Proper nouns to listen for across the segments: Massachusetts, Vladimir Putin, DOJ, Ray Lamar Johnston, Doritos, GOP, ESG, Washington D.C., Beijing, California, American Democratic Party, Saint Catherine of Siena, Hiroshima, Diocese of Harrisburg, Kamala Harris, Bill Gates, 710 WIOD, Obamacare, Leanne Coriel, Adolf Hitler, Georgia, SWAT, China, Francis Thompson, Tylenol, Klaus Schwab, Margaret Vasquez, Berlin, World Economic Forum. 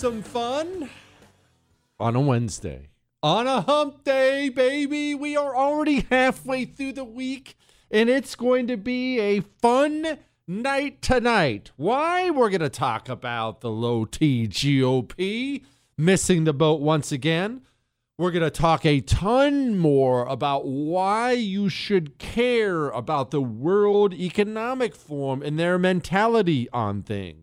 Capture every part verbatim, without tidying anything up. some fun. On a Wednesday. On a hump day, baby. We are already halfway through the week, and it's going to be a fun night tonight. Why? We're going to talk about the low-T G O P missing the boat once again. We're going to talk a ton more about why you should care about the World Economic Forum and their mentality on things.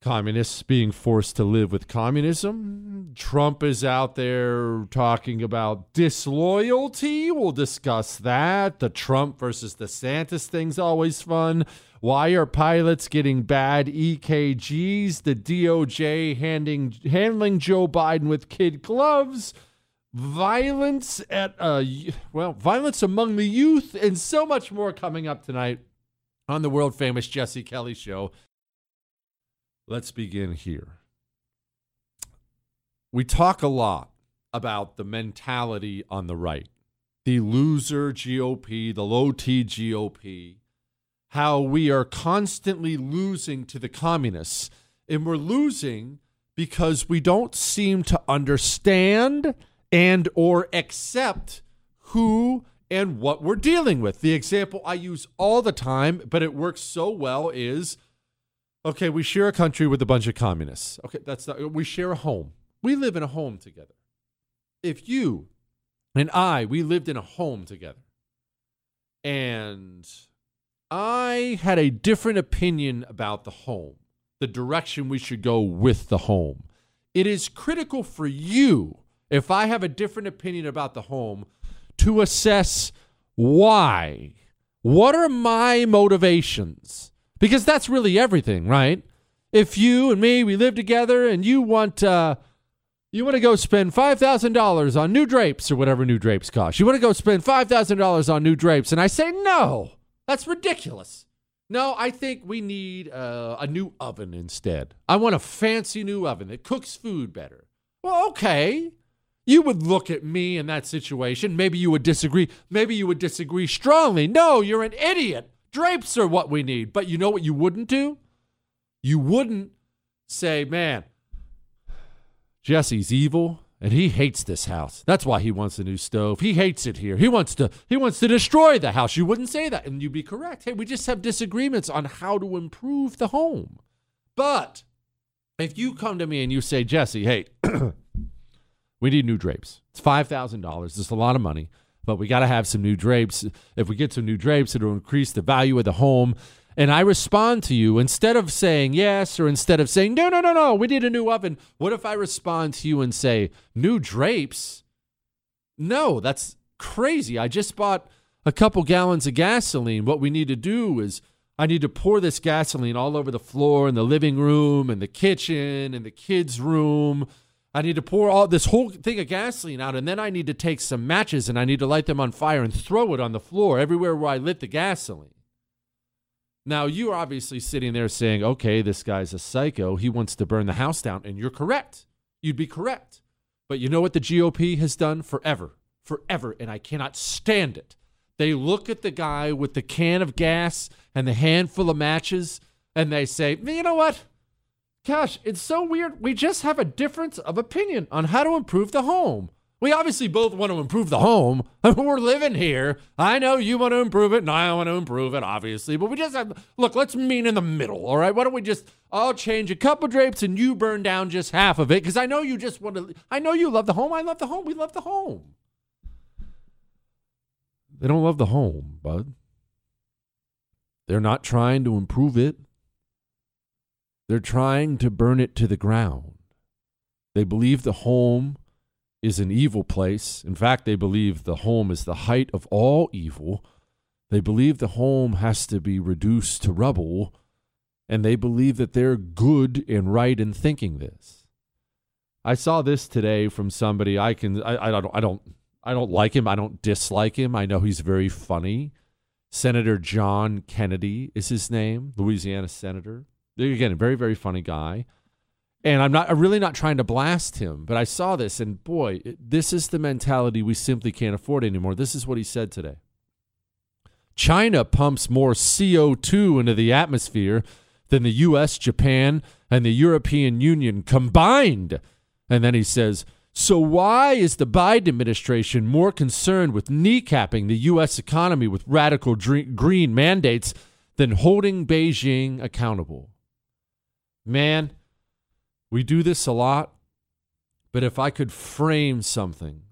Communists being forced to live with communism. Trump is out there talking about disloyalty. We'll discuss that. The Trump versus the Santos thing's always fun. Why are pilots getting bad E K Gs? The D O J handing, handling Joe Biden with kid gloves. Violence at a, well, violence among the youth, and so much more coming up tonight on the world famous Jesse Kelly Show. Let's begin here. We talk a lot about the mentality on the right, the loser G O P, the low T G O P. How we are constantly losing to the communists. And we're losing because we don't seem to understand and or accept who and what we're dealing with. The example I use all the time, but it works so well, is, okay, we share a country with a bunch of communists. Okay, that's not, we share a home. We live in a home together. If you and I, we lived in a home together, and I had a different opinion about the home, the direction we should go with the home. It is critical for you, if I have a different opinion about the home, to assess why. What are my motivations? Because that's really everything, right? If you and me, we live together, and you want uh, you want to go spend five thousand dollars on new drapes, or whatever new drapes cost. You want to go spend five thousand dollars on new drapes, and I say no. That's ridiculous. No, I think we need uh, a new oven instead. I want a fancy new oven that cooks food better. Well, okay. You would look at me in that situation. Maybe you would disagree. Maybe you would disagree strongly. No, you're an idiot. Drapes are what we need. But you know what you wouldn't do? You wouldn't say, man, Jesse's evil. And he hates this house. That's why he wants a new stove. He hates it here. He wants to he wants to destroy the house. You wouldn't say that. And you'd be correct. Hey, we just have disagreements on how to improve the home. But if you come to me and you say, Jesse, hey, we need new drapes. It's five thousand dollars. It's a lot of money. But we got to have some new drapes. If we get some new drapes, it'll increase the value of the home. And I respond to you, instead of saying yes, or instead of saying, no, no, no, no, we need a new oven. What if I respond to you and say, new drapes? No, that's crazy. I just bought a couple gallons of gasoline. What we need to do is I need to pour this gasoline all over the floor in the living room and the kitchen and the kids' room. I need to pour all this whole thing of gasoline out, and then I need to take some matches and I need to light them on fire and throw it on the floor everywhere where I lit the gasoline. Now, you're obviously sitting there saying, okay, this guy's a psycho. He wants to burn the house down. And you're correct. You'd be correct. But you know what the G O P has done forever, forever, and I cannot stand it. They look at the guy with the can of gas and the handful of matches, and they say, you know what? Gosh, it's so weird. We just have a difference of opinion on how to improve the home. We obviously both want to improve the home. We're living here. I know you want to improve it, and I want to improve it, obviously. But we just have, look, let's meet in the middle, all right? Why don't we just, I'll change a couple drapes, and you burn down just half of it, because I know you just want to, I know you love the home. I love the home. We love the home. They don't love the home, bud. They're not trying to improve it. They're trying to burn it to the ground. They believe the home is an evil place. In fact, they believe the home is the height of all evil. They believe the home has to be reduced to rubble, and they believe that they're good and right in thinking this. I saw this today from somebody. I can I, I don't I don't I don't like him. I don't dislike him. I know he's very funny. Senator John Kennedy is his name, Louisiana senator. Again, a very, very funny guy. And I'm not I'm really not trying to blast him, but I saw this, and boy, it, this is the mentality we simply can't afford anymore. This is what he said today. China pumps more C O two into the atmosphere than the U S, Japan, and the European Union combined. And then he says, so why is the Biden administration more concerned with kneecapping the U S economy with radical dream- green mandates than holding Beijing accountable? Man, we do this a lot, but if I could frame something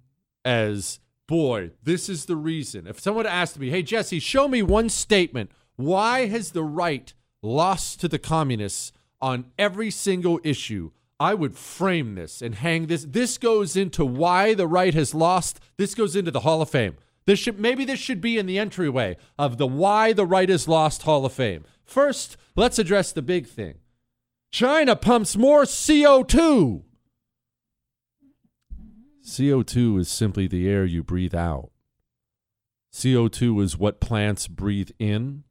as, boy, this is the reason. If someone asked me, hey, Jesse, show me one statement. Why has the right lost to the communists on every single issue? I would frame this and hang this. This goes into why the right has lost. This goes into the Hall of Fame. This should maybe this should be in the entryway of the Why the Right Has Lost Hall of Fame. First, let's address the big thing. China pumps more C O two. C O two is simply the air you breathe out. C O two is what plants breathe in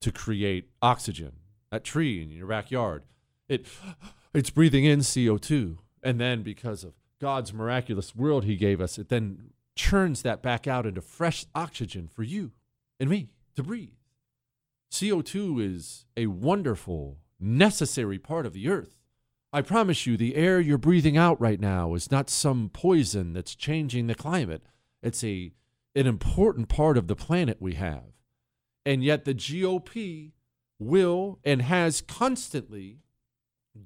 to create oxygen. That tree in your backyard, it... It's breathing in C O two, and then because of God's miraculous world he gave us, it then churns that back out into fresh oxygen for you and me to breathe. C O two is a wonderful, necessary part of the earth. I promise you, the air you're breathing out right now is not some poison that's changing the climate. It's a an important part of the planet we have. And yet the G O P will and has constantly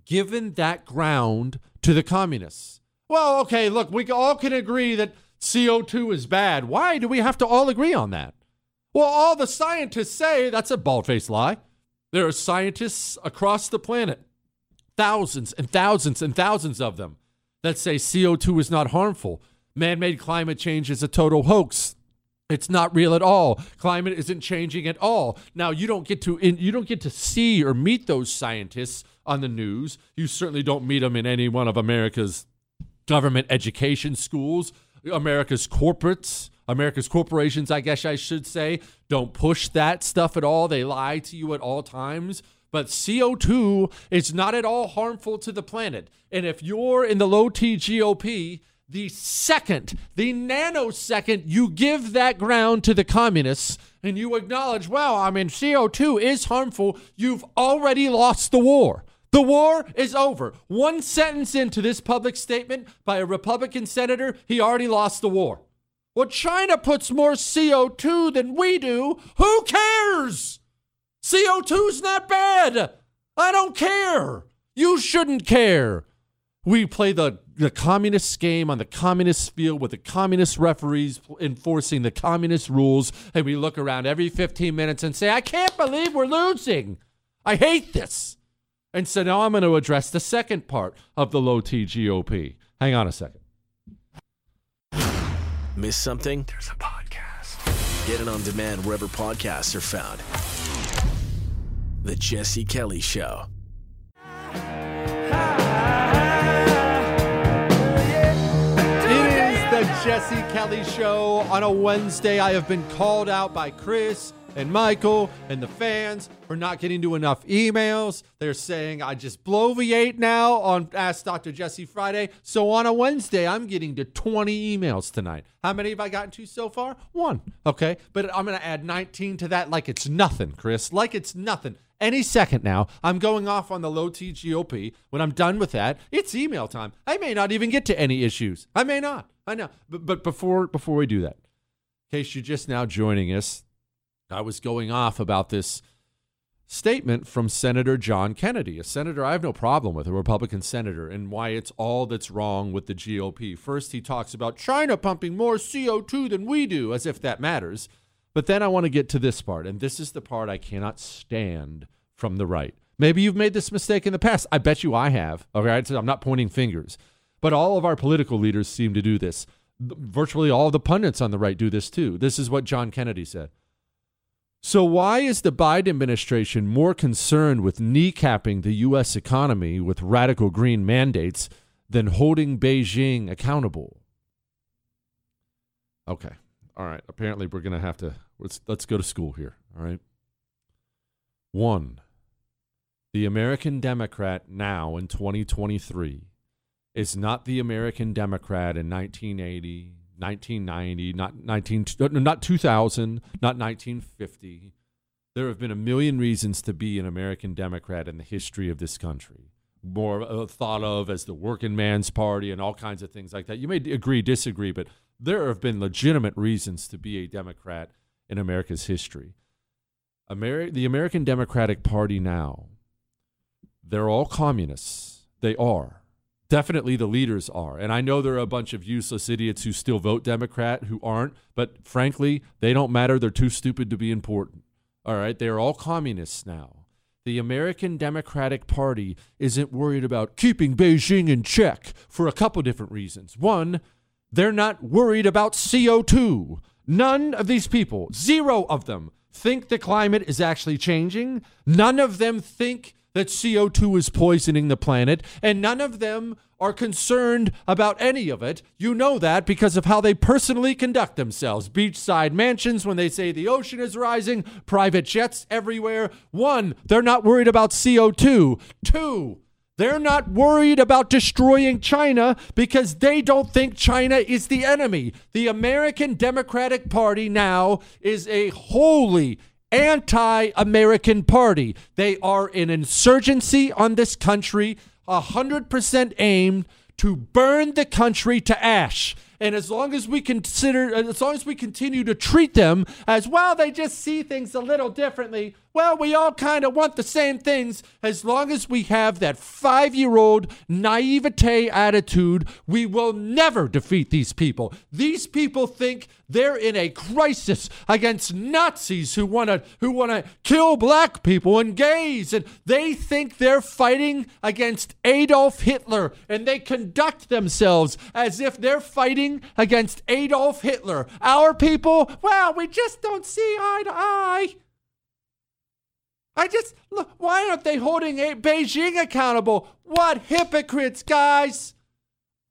given that ground to the communists. Well, okay, look, we all can agree that C O two is bad. Why do we have to all agree on that? Well, all the scientists say that's a bald-faced lie. There are scientists across the planet, thousands and thousands and thousands of them, that say C O two is not harmful. Man-made climate change is a total hoax. It's not real at all. Climate isn't changing at all. Now, you don't get to you don't get to see or meet those scientists on the news. You certainly don't meet them in any one of America's government education schools. America's corporates, America's corporations, I guess I should say, don't push that stuff at all. They lie to you at all times. But C O two is not at all harmful to the planet. And if you're in the low T G O P, the second, the nanosecond, you give that ground to the communists and you acknowledge, well, I mean, C O two is harmful, you've already lost the war. The war is over. One sentence into this public statement by a Republican senator, he already lost the war. Well, China puts more C O two than we do. Who cares? C O two's not bad. I don't care. You shouldn't care. We play the, the communist game on the communist field with the communist referees enforcing the communist rules, and we look around every fifteen minutes and say, I can't believe we're losing. I hate this. And so now I'm going to address the second part of the low T G O P. Hang on a second. Miss something? There's a podcast. Get it on demand wherever podcasts are found. The Jesse Kelly Show. Jesse Kelly Show on a Wednesday. I have been called out by Chris and Michael and the fans for not getting to enough emails. They're saying I just bloviate now on Ask Doctor Jesse Friday. So on a Wednesday, I'm getting to twenty emails tonight. How many have I gotten to so far? One. Okay. But I'm going to add nineteen to that like it's nothing, Chris. Like it's nothing. Any second now, I'm going off on the low T G O P. When I'm done with that, it's email time. I may not even get to any issues. I may not. I know. But, but before before we do that, in case you're just now joining us, I was going off about this statement from Senator John Kennedy, a senator I have no problem with, a Republican senator, and why it's all that's wrong with the G O P. First, he talks about China pumping more C O two than we do, as if that matters. But then I want to get to this part, and this is the part I cannot stand from the right. Maybe you've made this mistake in the past. I bet you I have. All right, so I'm not pointing fingers. But all of our political leaders seem to do this. Virtually all the pundits on the right do this too. This is what John Kennedy said. So why is the Biden administration more concerned with kneecapping the U S economy with radical green mandates than holding Beijing accountable? Okay. All right. Apparently we're going to have to, let's, let's go to school here. All right. One, the American Democrat now in twenty twenty-three is not the American Democrat in nineteen eighty, nineteen ninety, not nineteen, not two thousand, not nineteen fifty. There have been a million reasons to be an American Democrat in the history of this country. more thought of as the working man's party and all kinds of things like that. You may agree, disagree, but there have been legitimate reasons to be a Democrat in America's history. Ameri- the American Democratic Party now, they're all communists. They are. Definitely the leaders are. And I know there are a bunch of useless idiots who still vote Democrat who aren't, but frankly, they don't matter. They're too stupid to be important. All right? They're all communists now. The American Democratic Party isn't worried about keeping Beijing in check for a couple different reasons. One, they're not worried about C O two. None of these people, zero of them, think the climate is actually changing. None of them think that C O two is poisoning the planet, and none of them are concerned about any of it. You know that because of how they personally conduct themselves. Beachside mansions when they say the ocean is rising, private jets everywhere. One, they're not worried about C O two. Two, they're not worried about destroying China because they don't think China is the enemy. The American Democratic Party now is a wholly anti-American party. They are an insurgency on this country, one hundred percent aimed to burn the country to ash. And as long as we consider, as long as we continue to treat them as, well, they just see things a little differently. Well, we all kind of want the same things. As long as we have that five-year-old naivete attitude, we will never defeat these people. These people think they're in a crisis against Nazis who want to who want to kill black people and gays, and they think they're fighting against Adolf Hitler, and they conduct themselves as if they're fighting against Adolf Hitler. Our people, well, we just don't see eye to eye. I just, look, why aren't they holding Beijing accountable? What hypocrites, guys.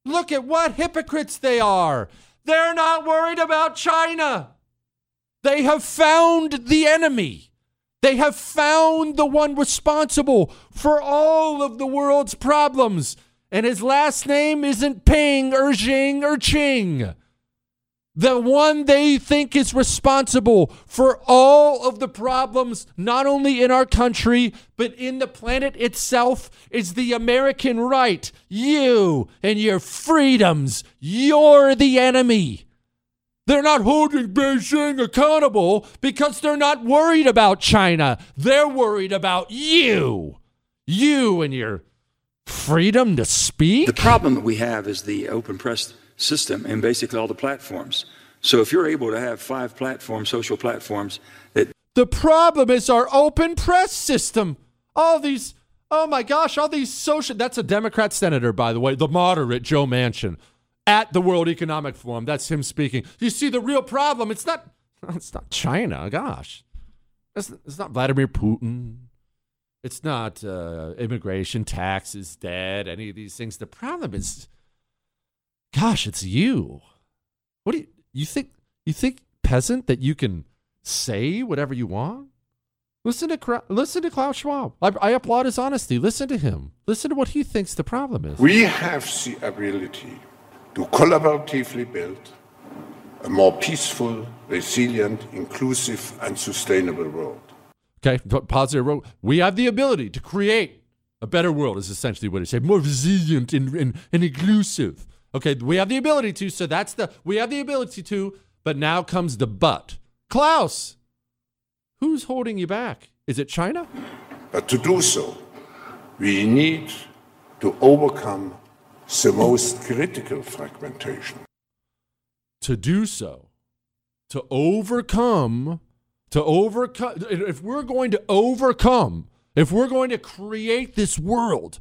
Look at what hypocrites they are. They're not worried about China. They have found the enemy. They have found the one responsible for all of the world's problems. And his last name isn't Ping or Jing or Ching. The one they think is responsible for all of the problems, not only in our country, but in the planet itself, is the American right. You and your freedoms, you're the enemy. They're not holding Beijing accountable because they're not worried about China. They're worried about you. You and your freedom to speak. The problem that we have is the open press system and basically all the platforms. So if you're able to have five platforms, social platforms, that the problem is our open press system. All these, oh my gosh, all these social, that's a Democrat senator, by the way, the moderate Joe Manchin at the World Economic Forum. That's him speaking. You see the real problem. It's not, it's not China. Gosh, it's, it's not Vladimir Putin. It's not uh, immigration, taxes, debt, any of these things. The problem is, gosh, it's you. What do you, you think? You think, peasant, that you can say whatever you want? Listen to listen to Klaus Schwab. I, I applaud his honesty. Listen to him. Listen to what he thinks the problem is. We have the ability to collaboratively build a more peaceful, resilient, inclusive, and sustainable world. Okay, positive world. We have the ability to create a better world. Is essentially what he said. More resilient and, and, and inclusive. Okay, we have the ability to, so that's the, we have the ability to, but now comes the but. Klaus, who's holding you back? Is it China? But to do so, we need to overcome the most critical fragmentation. To do so, to overcome, to overcome, if we're going to overcome, if we're going to create this world,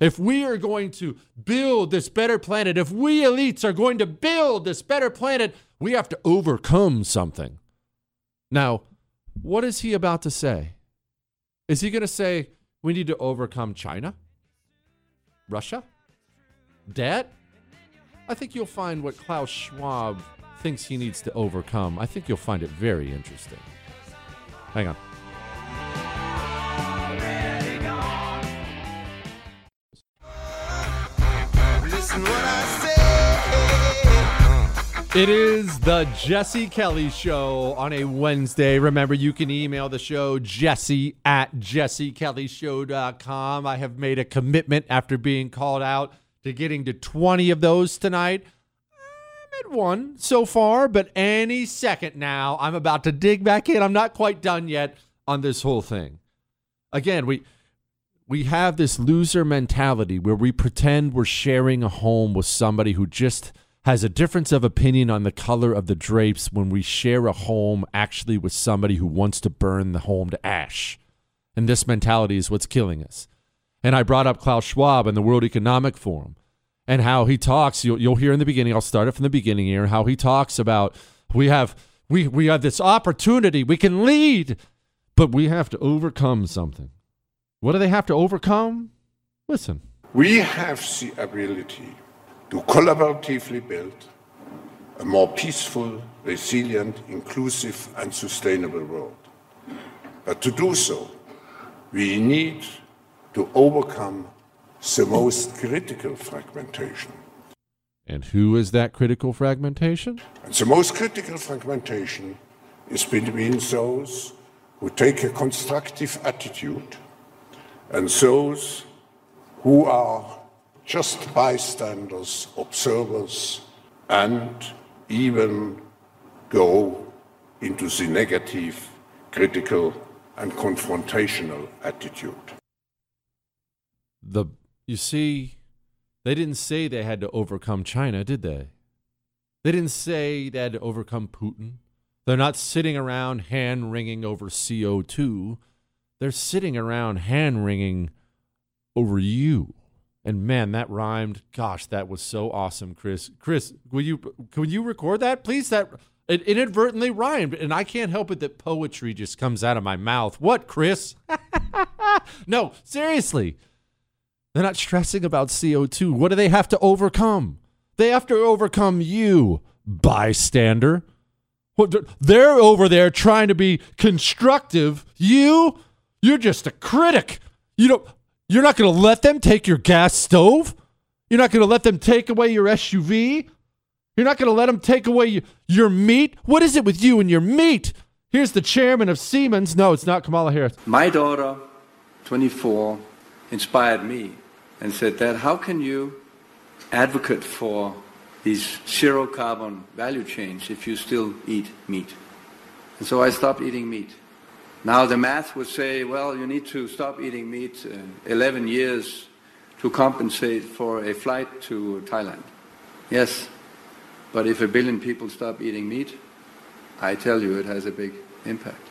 if we are going to build this better planet, if we elites are going to build this better planet, we have to overcome something. Now, what is he about to say? Is he going to say we need to overcome China, Russia, debt? I think you'll find what Klaus Schwab thinks he needs to overcome. I think you'll find it very interesting. Hang on. What I say. It is The Jesse Kelly Show on a Wednesday. Remember, you can email the show, jesse at jesse kelly show dot com. I have made a commitment after being called out to getting to twenty of those tonight. I'm at one so far, but any second now, I'm about to dig back in. I'm not quite done yet on this whole thing. Again, we we have this loser mentality where we pretend we're sharing a home with somebody who just has a difference of opinion on the color of the drapes when we share a home actually with somebody who wants to burn the home to ash. And this mentality is what's killing us. And I brought up Klaus Schwab and the World Economic Forum and how he talks. You'll, you'll hear in the beginning, I'll start it from the beginning here, how he talks about we have we we have this opportunity, we can lead, but we have to overcome something. What do they have to overcome? Listen. We have the ability to collaboratively build a more peaceful, resilient, inclusive, and sustainable world. But to do so, we need to overcome the most critical fragmentation. And who is that critical fragmentation? And the most critical fragmentation is between those who take a constructive attitude and those who are just bystanders, observers, and even go into the negative, critical, and confrontational attitude. The you see, they didn't say they had to overcome China, did they? They didn't say they had to overcome Putin. They're not sitting around hand-wringing over C O two. They're sitting around hand-wringing over you. And man, that rhymed. Gosh, that was so awesome, Chris. Chris, will you can you record that, please? That it inadvertently rhymed, and I can't help it that poetry just comes out of my mouth. What, Chris? No, seriously. They're not stressing about C O two. What do they have to overcome? They have to overcome you, bystander. They're over there trying to be constructive. You, you're just a critic. You don't. You're not going to let them take your gas stove? You're not going to let them take away your S U V? You're not going to let them take away your, your meat? What is it with you and your meat? Here's the chairman of Siemens. No, it's not Kamala Harris. My daughter, twenty-four, inspired me and said, Dad, how can you advocate for these zero-carbon value chains if you still eat meat? And so I stopped eating meat. Now the math would say, well, you need to stop eating meat uh, eleven years to compensate for a flight to Thailand. Yes, but if a billion people stop eating meat, I tell you it has a big impact.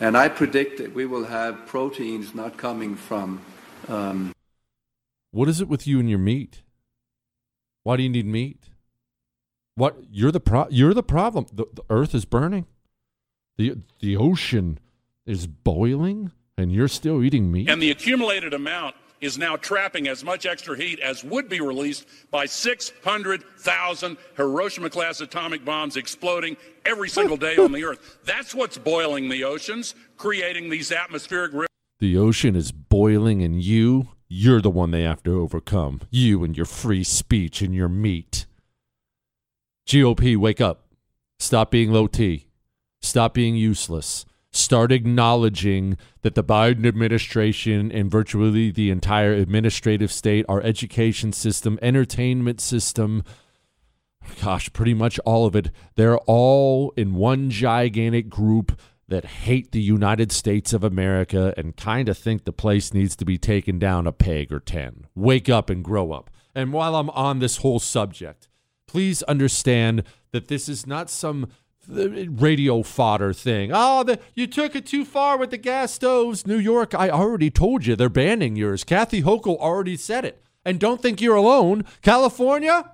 And I predict that we will have proteins not coming from... Um, what is it with you and your meat? Why do you need meat? What you're the pro- you're the problem. The, the earth is burning. The the ocean is boiling, and you're still eating meat? And the accumulated amount is now trapping as much extra heat as would be released by six hundred thousand Hiroshima-class atomic bombs exploding every single day on the Earth. That's what's boiling the oceans, creating these atmospheric... Ri- the ocean is boiling, and you, you're the one they have to overcome. You and your free speech and your meat. G O P, wake up. Stop being low T. Stop being useless. Start acknowledging that the Biden administration and virtually the entire administrative state, our education system, entertainment system, gosh, pretty much all of it, they're all in one gigantic group that hate the United States of America and kind of think the place needs to be taken down a peg or ten. Wake up and grow up. And while I'm on this whole subject, please understand that this is not some... the radio fodder thing. Oh, the, you took it too far with the gas stoves. New York, I already told you they're banning yours. Kathy Hochul already said it. And don't think you're alone. California,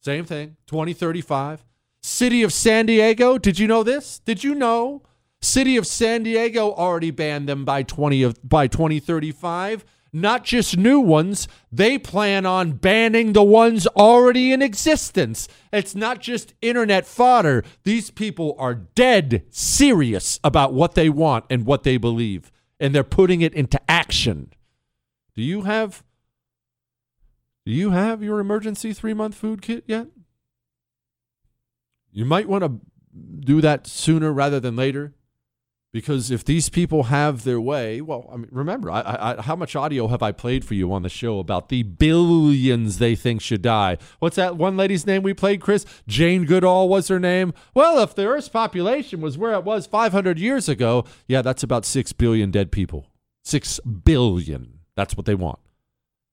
same thing, twenty thirty-five. City of San Diego, did you know this? Did you know? City of San Diego already banned them by twenty of by twenty thirty-five. Not just new ones, they plan on banning the ones already in existence. It's not just internet fodder. These people are dead serious about what they want and what they believe, and they're putting it into action. Do you have do you have your emergency three-month food kit yet? You might want to do that sooner rather than later, because if these people have their way, well, I mean, remember, I, I, how much audio have I played for you on the show about the billions they think should die? What's that one lady's name we played, Chris? Jane Goodall was her name. Well, if the Earth's population was where it was five hundred years ago, yeah, that's about six billion dead people. six billion. That's what they want.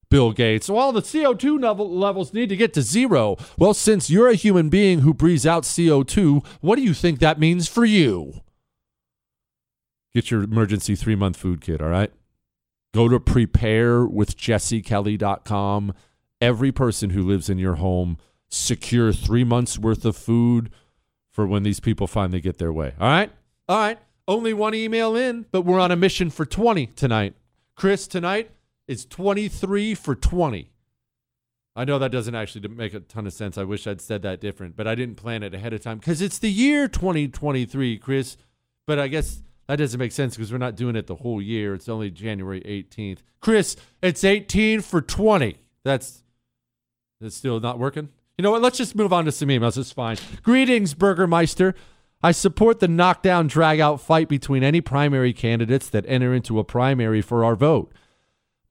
Bill Gates, well, the C O two levels need to get to zero. Well, since you're a human being who breathes out C O two, what do you think that means for you? Get your emergency three-month food kit, all right? Go to prepare with jesse kelly dot com. Every person who lives in your home, secure three months' worth of food for when these people finally get their way, all right? All right, only one email in, but we're on a mission for twenty tonight. Chris, tonight... it's twenty-three for twenty. I know that doesn't actually make a ton of sense. I wish I'd said that different, but I didn't plan it ahead of time because it's the year twenty twenty-three, Chris. But I guess that doesn't make sense because we're not doing it the whole year. It's only January eighteenth. Chris, it's eighteen for twenty. That's, that's still not working. You know what? Let's just move on to some emails. It's fine. Greetings, Burgermeister. I support the knockdown, drag-out fight between any primary candidates that enter into a primary for our vote.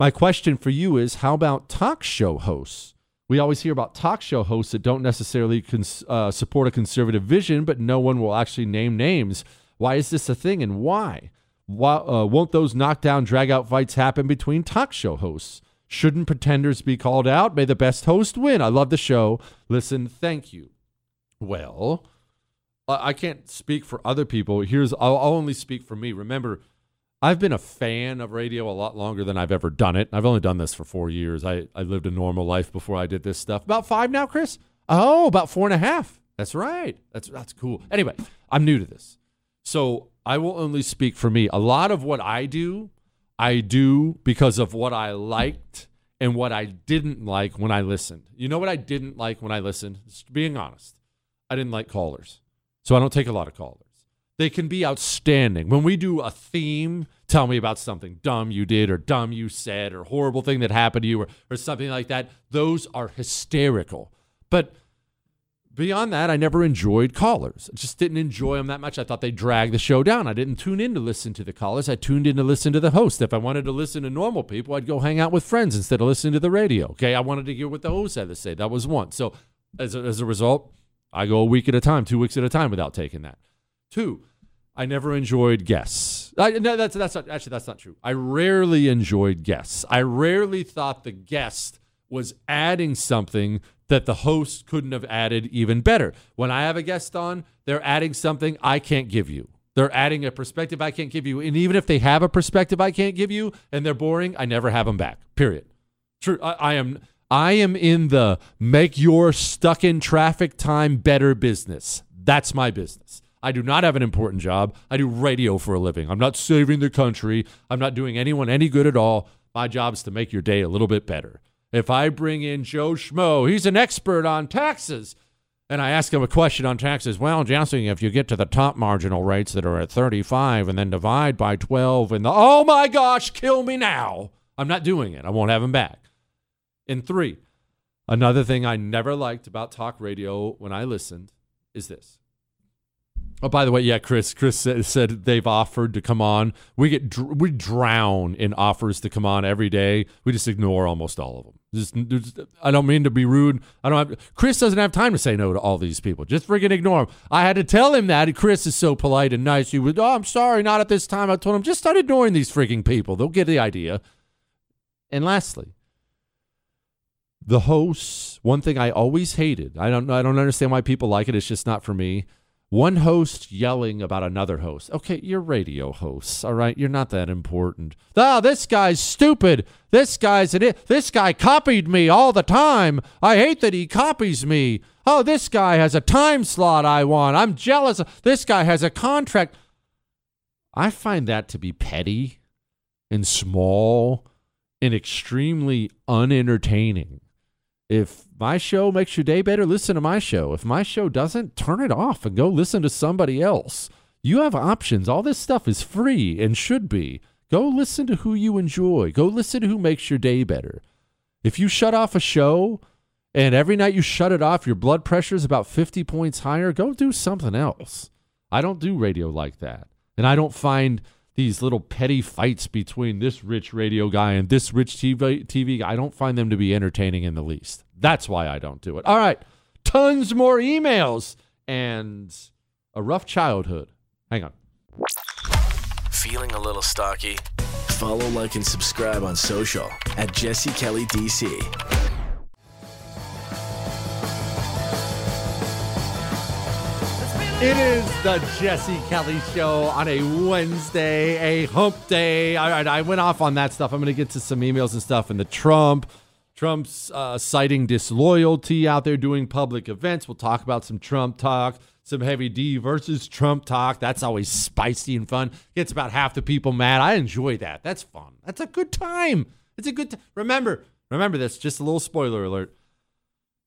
My question for you is, how about talk show hosts? We always hear about talk show hosts that don't necessarily cons- uh, support a conservative vision, but no one will actually name names. Why is this a thing, and why? why uh, won't those knockdown, drag-out fights happen between talk show hosts? Shouldn't pretenders be called out? May the best host win. I love the show. Listen, thank you. Well, I can't speak for other people. Here's I'll, I'll only speak for me. Remember, I've been a fan of radio a lot longer than I've ever done it. I've only done this for four years. I, I lived a normal life before I did this stuff. About five now, Chris? Oh, about four and a half. That's right. That's that's cool. Anyway, I'm new to this, so I will only speak for me. A lot of what I do, I do because of what I liked and what I didn't like when I listened. You know what I didn't like when I listened? Just being honest. I didn't like callers, so I don't take a lot of callers. They can be outstanding. When we do a theme, tell me about something dumb you did or dumb you said or horrible thing that happened to you or, or something like that. Those are hysterical. But beyond that, I never enjoyed callers. I just didn't enjoy them that much. I thought they dragged the show down. I didn't tune in to listen to the callers. I tuned in to listen to the host. If I wanted to listen to normal people, I'd go hang out with friends instead of listening to the radio. Okay, I wanted to hear what the host had to say. That was one. So as a, as a result, I go a week at a time, two weeks at a time without taking that. Two, I never enjoyed guests. I, no, that's that's not, actually, that's not true. I rarely enjoyed guests. I rarely thought the guest was adding something that the host couldn't have added even better. When I have a guest on, they're adding something I can't give you. They're adding a perspective I can't give you. And even if they have a perspective I can't give you and they're boring, I never have them back, period. True. I, I am... I am in the make your stuck in traffic time better business. That's my business. I do not have an important job. I do radio for a living. I'm not saving the country. I'm not doing anyone any good at all. My job is to make your day a little bit better. If I bring in Joe Schmo, he's an expert on taxes, and I ask him a question on taxes, well, Jesse, if you get to the top marginal rates that are at thirty-five and then divide by twelve and the, oh my gosh, kill me now. I'm not doing it. I won't have him back. And three, another thing I never liked about talk radio when I listened is this. Oh, by the way, yeah, Chris. Chris said they've offered to come on. We get we drown in offers to come on every day. We just ignore almost all of them. Just, just, I don't mean to be rude. I don't have, Chris doesn't have time to say no to all these people. Just freaking ignore them. I had to tell him that. Chris is so polite and nice. He would. Oh, I'm sorry, not at this time. I told him just start ignoring these freaking people. They'll get the idea. And lastly, the hosts. One thing I always hated. I don't. I don't understand why people like it. It's just not for me. One host yelling about another host. Okay, you're radio hosts, all right? You're not that important. Oh, this guy's stupid. This guy's an it. This guy copied me all the time. I hate that he copies me. Oh, this guy has a time slot I want. I'm jealous. This guy has a contract. I find that to be petty and small and extremely unentertaining. If my show makes your day better, listen to my show. If my show doesn't, turn it off and go listen to somebody else. You have options. All this stuff is free and should be. Go listen to who you enjoy. Go listen to who makes your day better. If you shut off a show and every night you shut it off, your blood pressure is about fifty points higher, go do something else. I don't do radio like that. And I don't find these little petty fights between this rich radio guy and this rich T V, T V guy. I don't find them to be entertaining in the least. That's why I don't do it. All right. Tons more emails and a rough childhood. Hang on. Feeling a little stocky? Follow, like, and subscribe on social at Jesse Kelly D C. It is the Jesse Kelly Show on a Wednesday, a hump day. All right, I went off on that stuff. I'm going to get to some emails and stuff. And the Trump, Trump's uh, citing disloyalty out there doing public events. We'll talk about some Trump talk, some heavy D versus Trump talk. That's always spicy and fun. Gets about half the people mad. I enjoy that. That's fun. That's a good time. It's a good time. Remember, remember this. Just a little spoiler alert.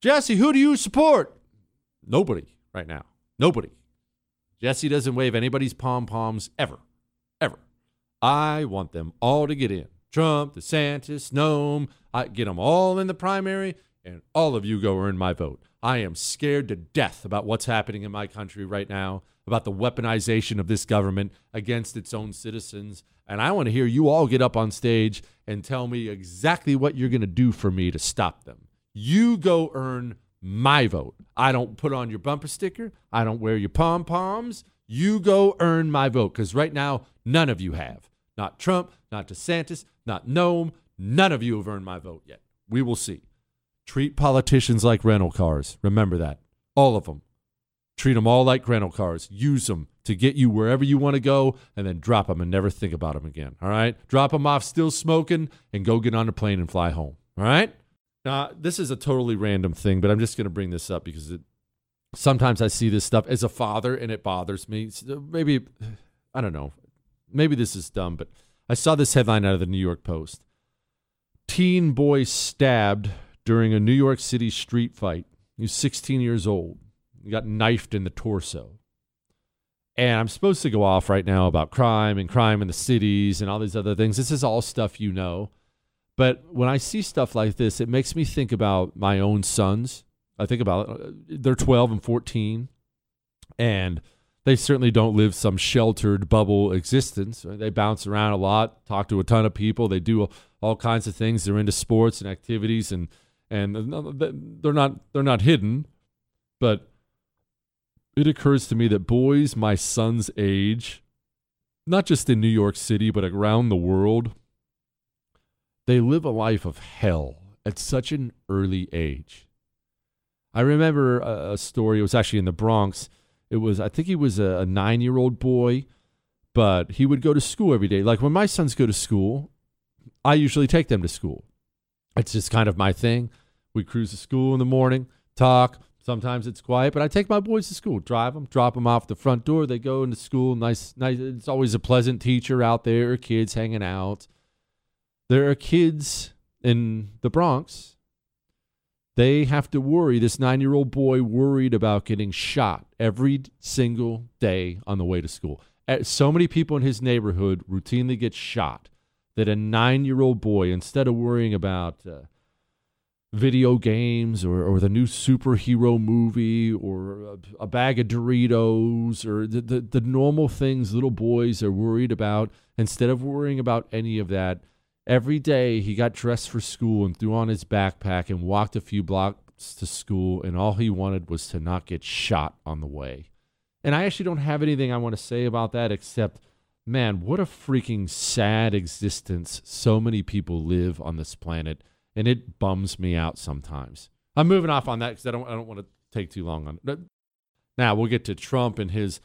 Jesse, who do you support? Nobody right now. Nobody. Jesse doesn't wave anybody's pom-poms ever, ever. I want them all to get in. Trump, DeSantis, Noam. I get them all in the primary, and all of you go earn my vote. I am scared to death about what's happening in my country right now, about the weaponization of this government against its own citizens. And I want to hear you all get up on stage and tell me exactly what you're going to do for me to stop them. You go earn my vote. I don't put on your bumper sticker. I don't wear your pom-poms. You go earn my vote, because right now, none of you have. Not Trump, not DeSantis, not Noam. None of you have earned my vote yet. We will see. Treat politicians like rental cars. Remember that. All of them. Treat them all like rental cars. Use them to get you wherever you want to go, and then drop them and never think about them again. All right? Drop them off still smoking and go get on a plane and fly home. All right? Now, this is a totally random thing, but I'm just going to bring this up because it, sometimes I see this stuff as a father and it bothers me. Maybe, I don't know, maybe this is dumb, but I saw this headline out of the New York Post. Teen boy stabbed during a New York City street fight. He was sixteen years old. He got knifed in the torso. And I'm supposed to go off right now about crime and crime in the cities and all these other things. This is all stuff you know. But when I see stuff like this, it makes me think about my own sons. I think about it. They're twelve and fourteen, and they certainly don't live some sheltered bubble existence. They bounce around a lot, talk to a ton of people. They do all kinds of things. They're into sports and activities, and and they're not they're not hidden. But it occurs to me that boys my son's age, not just in New York City, but around the world, they live a life of hell at such an early age. I remember a, a story. It was actually in the Bronx. It was, I think he was a, a nine-year-old boy, but he would go to school every day. Like when my sons go to school, I usually take them to school. It's just kind of my thing. We cruise to school in the morning, talk. Sometimes it's quiet, but I take my boys to school, drive them, drop them off the front door. They go into school. Nice, nice. It's always a pleasant teacher out there, or kids hanging out. There are kids in the Bronx. They have to worry. This nine-year-old boy worried about getting shot every single day on the way to school. So many people in his neighborhood routinely get shot that a nine-year-old boy, instead of worrying about uh, video games or, or the new superhero movie or a, a bag of Doritos or the, the, the normal things little boys are worried about, instead of worrying about any of that, every day he got dressed for school and threw on his backpack and walked a few blocks to school, and all he wanted was to not get shot on the way. And I actually don't have anything I want to say about that except, man, what a freaking sad existence so many people live on this planet, and it bums me out sometimes. I'm moving off on that because I don't, I don't want to take too long on it. Now we'll get to Trump and his...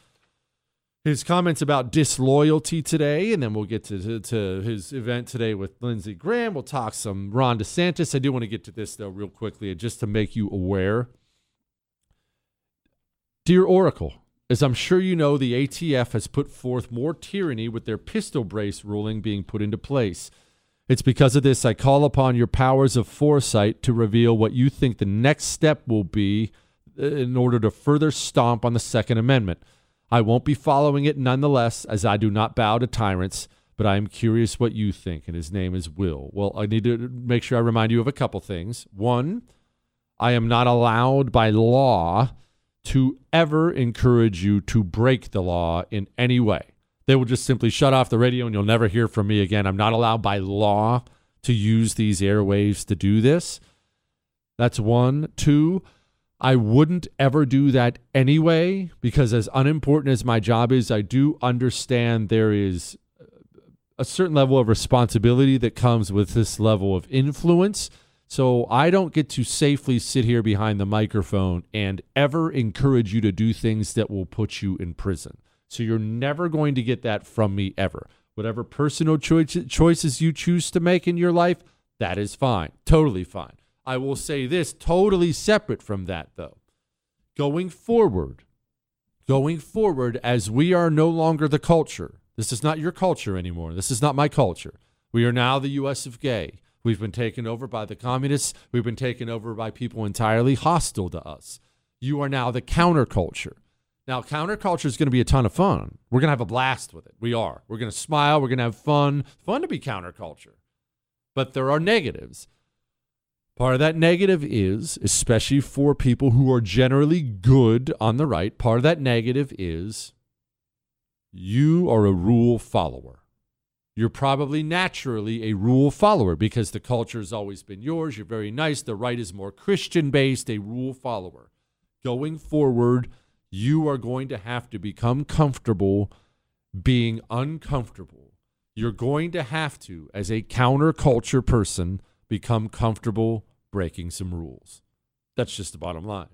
His comments about disloyalty today, and then we'll get to, to, to his event today with Lindsey Graham. We'll talk some Ron DeSantis. I do want to get to this, though, real quickly, just to make you aware. Dear Oracle, as I'm sure you know, the A T F has put forth more tyranny with their pistol brace ruling being put into place. It's because of this I call upon your powers of foresight to reveal what you think the next step will be in order to further stomp on the Second Amendment. I won't be following it nonetheless, as I do not bow to tyrants, but I am curious what you think, and his name is Will. Well, I need to make sure I remind you of a couple things. One, I am not allowed by law to ever encourage you to break the law in any way. They will just simply shut off the radio and you'll never hear from me again. I'm not allowed by law to use these airwaves to do this. That's one. Two, I wouldn't ever do that anyway, because as unimportant as my job is, I do understand there is a certain level of responsibility that comes with this level of influence. So I don't get to safely sit here behind the microphone and ever encourage you to do things that will put you in prison. So you're never going to get that from me ever. Whatever personal cho- choices you choose to make in your life, that is fine. Totally fine. I will say this, totally separate from that, though. Going forward, going forward, as we are no longer the culture, this is not your culture anymore. This is not my culture. We are now the U S of gay. We've been taken over by the communists. We've been taken over by people entirely hostile to us. You are now the counterculture. Now, counterculture is going to be a ton of fun. We're going to have a blast with it. We are. We're going to smile. We're going to have fun. Fun to be counterculture. But there are negatives. Part of that negative is, especially for people who are generally good on the right, part of that negative is you are a rule follower. You're probably naturally a rule follower because the culture has always been yours. You're very nice. The right is more Christian-based, a rule follower. Going forward, you are going to have to become comfortable being uncomfortable. You're going to have to, as a counterculture person, become comfortable breaking some rules. That's just the bottom line.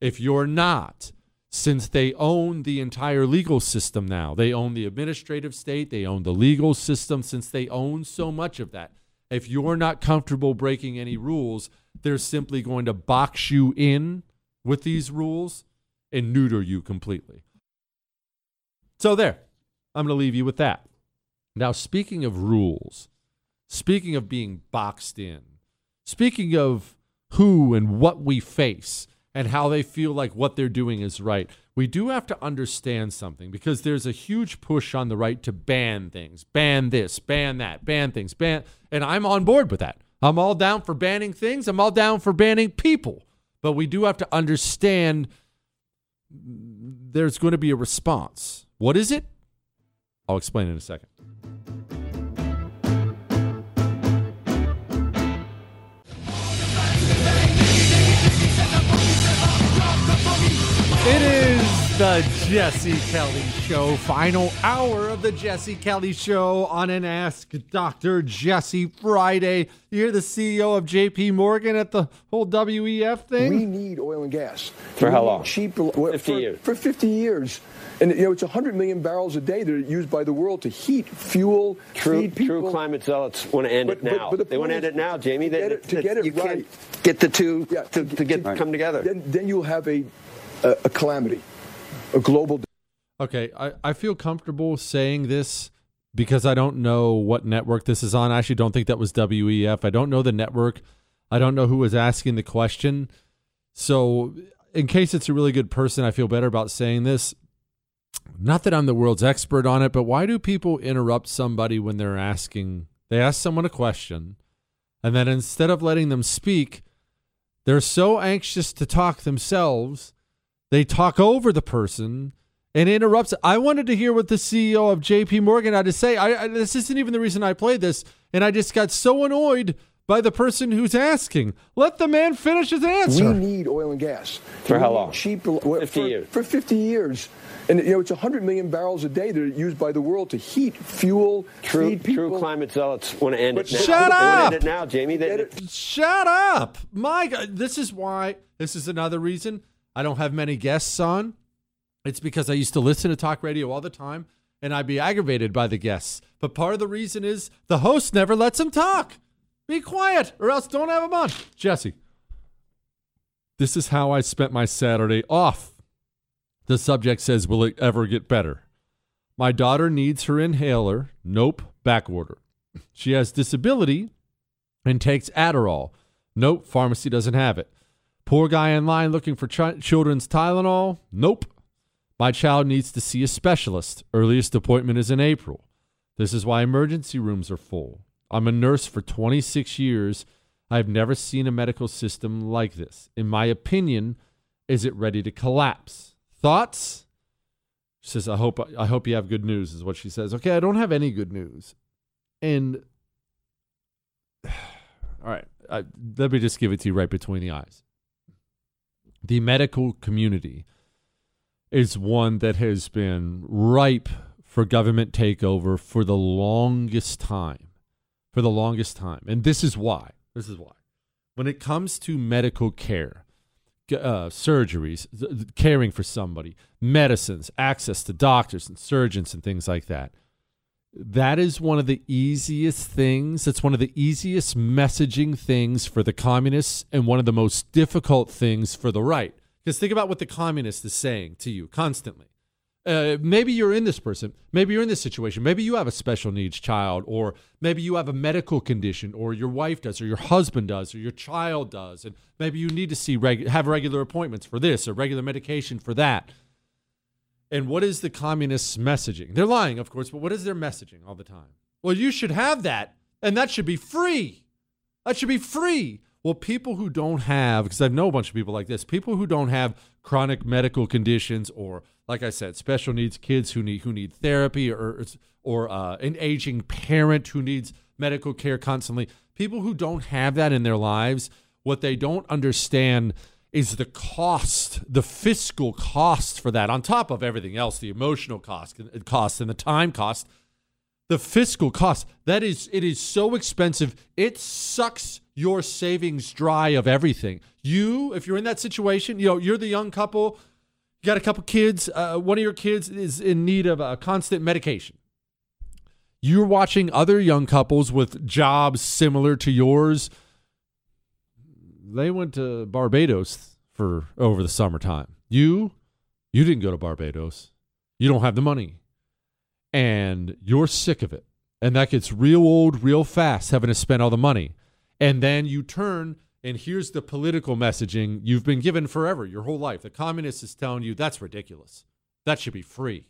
If you're not, since they own the entire legal system now. They own the administrative state. They own the legal system, since they own so much of that. If you're not comfortable breaking any rules, they're simply going to box you in with these rules and neuter you completely. So there, I'm going to leave you with that. Now, speaking of rules, speaking of being boxed in, speaking of who and what we face, and how they feel like what they're doing is right. We do have to understand something, because there's a huge push on the right to ban things, ban this, ban that, ban things, ban. And I'm on board with that. I'm all down for banning things. I'm all down for banning people. But we do have to understand there's going to be a response. What is it? I'll explain in a second. It is The Jesse Kelly Show, final hour of The Jesse Kelly Show on an Ask Doctor Jesse Friday. You hear the C E O of J P Morgan at the whole W E F thing? We need oil and gas. For how long? Cheap, fifty for, years. For fifty years. And, you know, it's one hundred million barrels a day that are used by the world to heat, fuel, true, feed people. True climate zealots want to end but, it now. But, but the they want to end it now, Jamie. They, get it, to get it you right. Can't get the two yeah, to, to get right. come together. Then, then you'll have a... A, a calamity, a global. Okay, I, I feel comfortable saying this because I don't know what network this is on. I actually don't think that was W E F. I don't know the network. I don't know who was asking the question. So in case it's a really good person, I feel better about saying this. Not that I'm the world's expert on it, but why do people interrupt somebody when they're asking? They ask someone a question, and then instead of letting them speak, they're so anxious to talk themselves. They talk over the person and interrupts. I wanted to hear what the C E O of J P Morgan had to say. I, I, this isn't even the reason I played this. And I just got so annoyed by the person who's asking. Let the man finish his answer. We need oil and gas. For we how long? Cheap, fifty for, years. For fifty years. And, you know, it's one hundred million barrels a day that are used by the world to heat, fuel, true, feed people. True climate zealots want to end but it now. Shut up! They want to end it now, Jamie. They, it. Shut up! My God, this is why, this is another reason I don't have many guests on. It's because I used to listen to talk radio all the time, and I'd be aggravated by the guests. But part of the reason is the host never lets them talk. Be quiet, or else don't have them on. Jesse, this is how I spent my Saturday off. The subject says, will it ever get better? My daughter needs her inhaler. Nope, backorder. She has disability and takes Adderall. Nope, pharmacy doesn't have it. Poor guy in line looking for chi- children's Tylenol? Nope. My child needs to see a specialist. Earliest appointment is in April. This is why emergency rooms are full. I'm a nurse for twenty-six years. I've never seen a medical system like this. In my opinion, is it ready to collapse? Thoughts? She says, I hope I hope you have good news, is what she says. Okay, I don't have any good news. And, all right, I, let me just give it to you right between the eyes. The medical community is one that has been ripe for government takeover for the longest time, for the longest time. And this is why. This is why. When it comes to medical care, uh, surgeries, th- th- caring for somebody, medicines, access to doctors and surgeons and things like that, that is one of the easiest things. It's one of the easiest messaging things for the communists and one of the most difficult things for the right. Because think about what the communist is saying to you constantly. Uh, maybe you're in this person. Maybe you're in this situation. Maybe you have a special needs child, or maybe you have a medical condition, or your wife does, or your husband does, or your child does. And maybe you need to see reg- have regular appointments for this or regular medication for that. And what is the communists' messaging? They're lying, of course, but what is their messaging all the time? Well, you should have that, and that should be free. That should be free. Well, people who don't have, because I know a bunch of people like this, people who don't have chronic medical conditions, or, like I said, special needs kids who need who need therapy, or or uh, an aging parent who needs medical care constantly. People who don't have that in their lives, what they don't understand is the cost, the fiscal cost for that, on top of everything else, the emotional cost, cost and the time cost, the fiscal cost. That is, it is so expensive. It sucks your savings dry of everything. You, if you're in that situation, you know, you're the young couple, you got a couple kids, uh, one of your kids is in need of a constant medication. You're watching other young couples with jobs similar to yours. They went to Barbados for over the summertime. You, you didn't go to Barbados. You don't have the money. And you're sick of it. And that gets real old, real fast, having to spend all the money. And then you turn, and here's the political messaging you've been given forever, your whole life. The communist is telling you that's ridiculous. That should be free.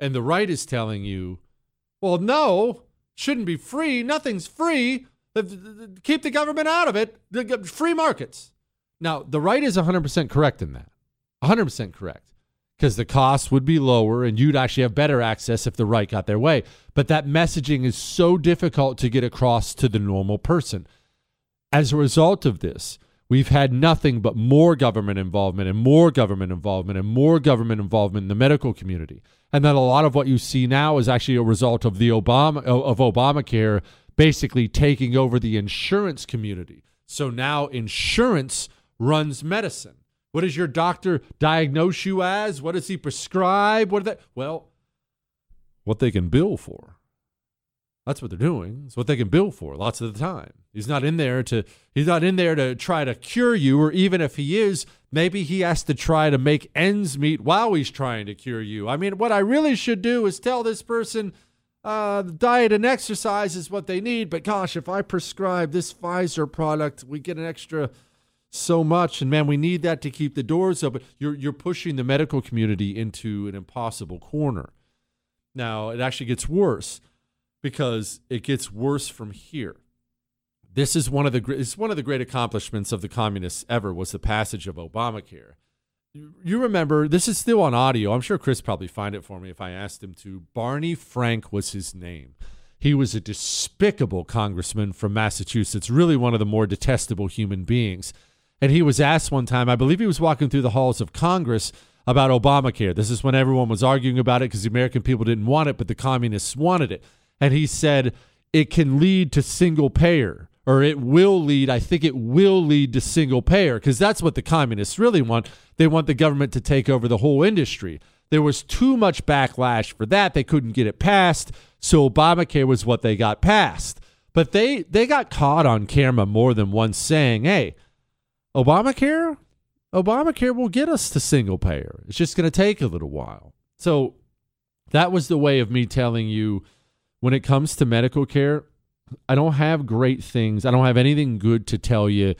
And the right is telling you, well, no, shouldn't be free. Nothing's free. Keep the government out of it. Free markets. Now, the right is one hundred percent correct in that. one hundred percent correct. Because the costs would be lower and you'd actually have better access if the right got their way. But that messaging is so difficult to get across to the normal person. As a result of this, we've had nothing but more government involvement and more government involvement and more government involvement in the medical community. And then a lot of what you see now is actually a result of the Obama of Obamacare basically taking over the insurance community. So now insurance runs medicine. What does your doctor diagnose you as? What does he prescribe? What are they? Well, what they can bill for. That's what they're doing. It's what they can bill for lots of the time. He's not in there to he's not in there to try to cure you, or even if he is, maybe he has to try to make ends meet while he's trying to cure you. I mean, what I really should do is tell this person uh, diet and exercise is what they need, but gosh, if I prescribe this Pfizer product, we get an extra so much, and man, we need that to keep the doors open. You're you're pushing the medical community into an impossible corner. Now, it actually gets worse, because it gets worse from here. This is one of the it's one of the great accomplishments of the communists ever, was the passage of Obamacare. You, you remember, this is still on audio. I'm sure Chris probably find it for me if I asked him to. Barney Frank was his name. He was a despicable congressman from Massachusetts, really one of the more detestable human beings. And he was asked one time, I believe he was walking through the halls of Congress, about Obamacare. This is when everyone was arguing about it because the American people didn't want it, but the communists wanted it. And he said, it can lead to single payer, or it will lead, I think it will lead to single payer, because that's what the communists really want. They want the government to take over the whole industry. There was too much backlash for that. They couldn't get it passed. So Obamacare was what they got passed. But they, they got caught on camera more than once saying, hey, Obamacare, Obamacare will get us to single payer. It's just going to take a little while. So that was the way of me telling you, when it comes to medical care, I don't have great things. I don't have anything good to tell you.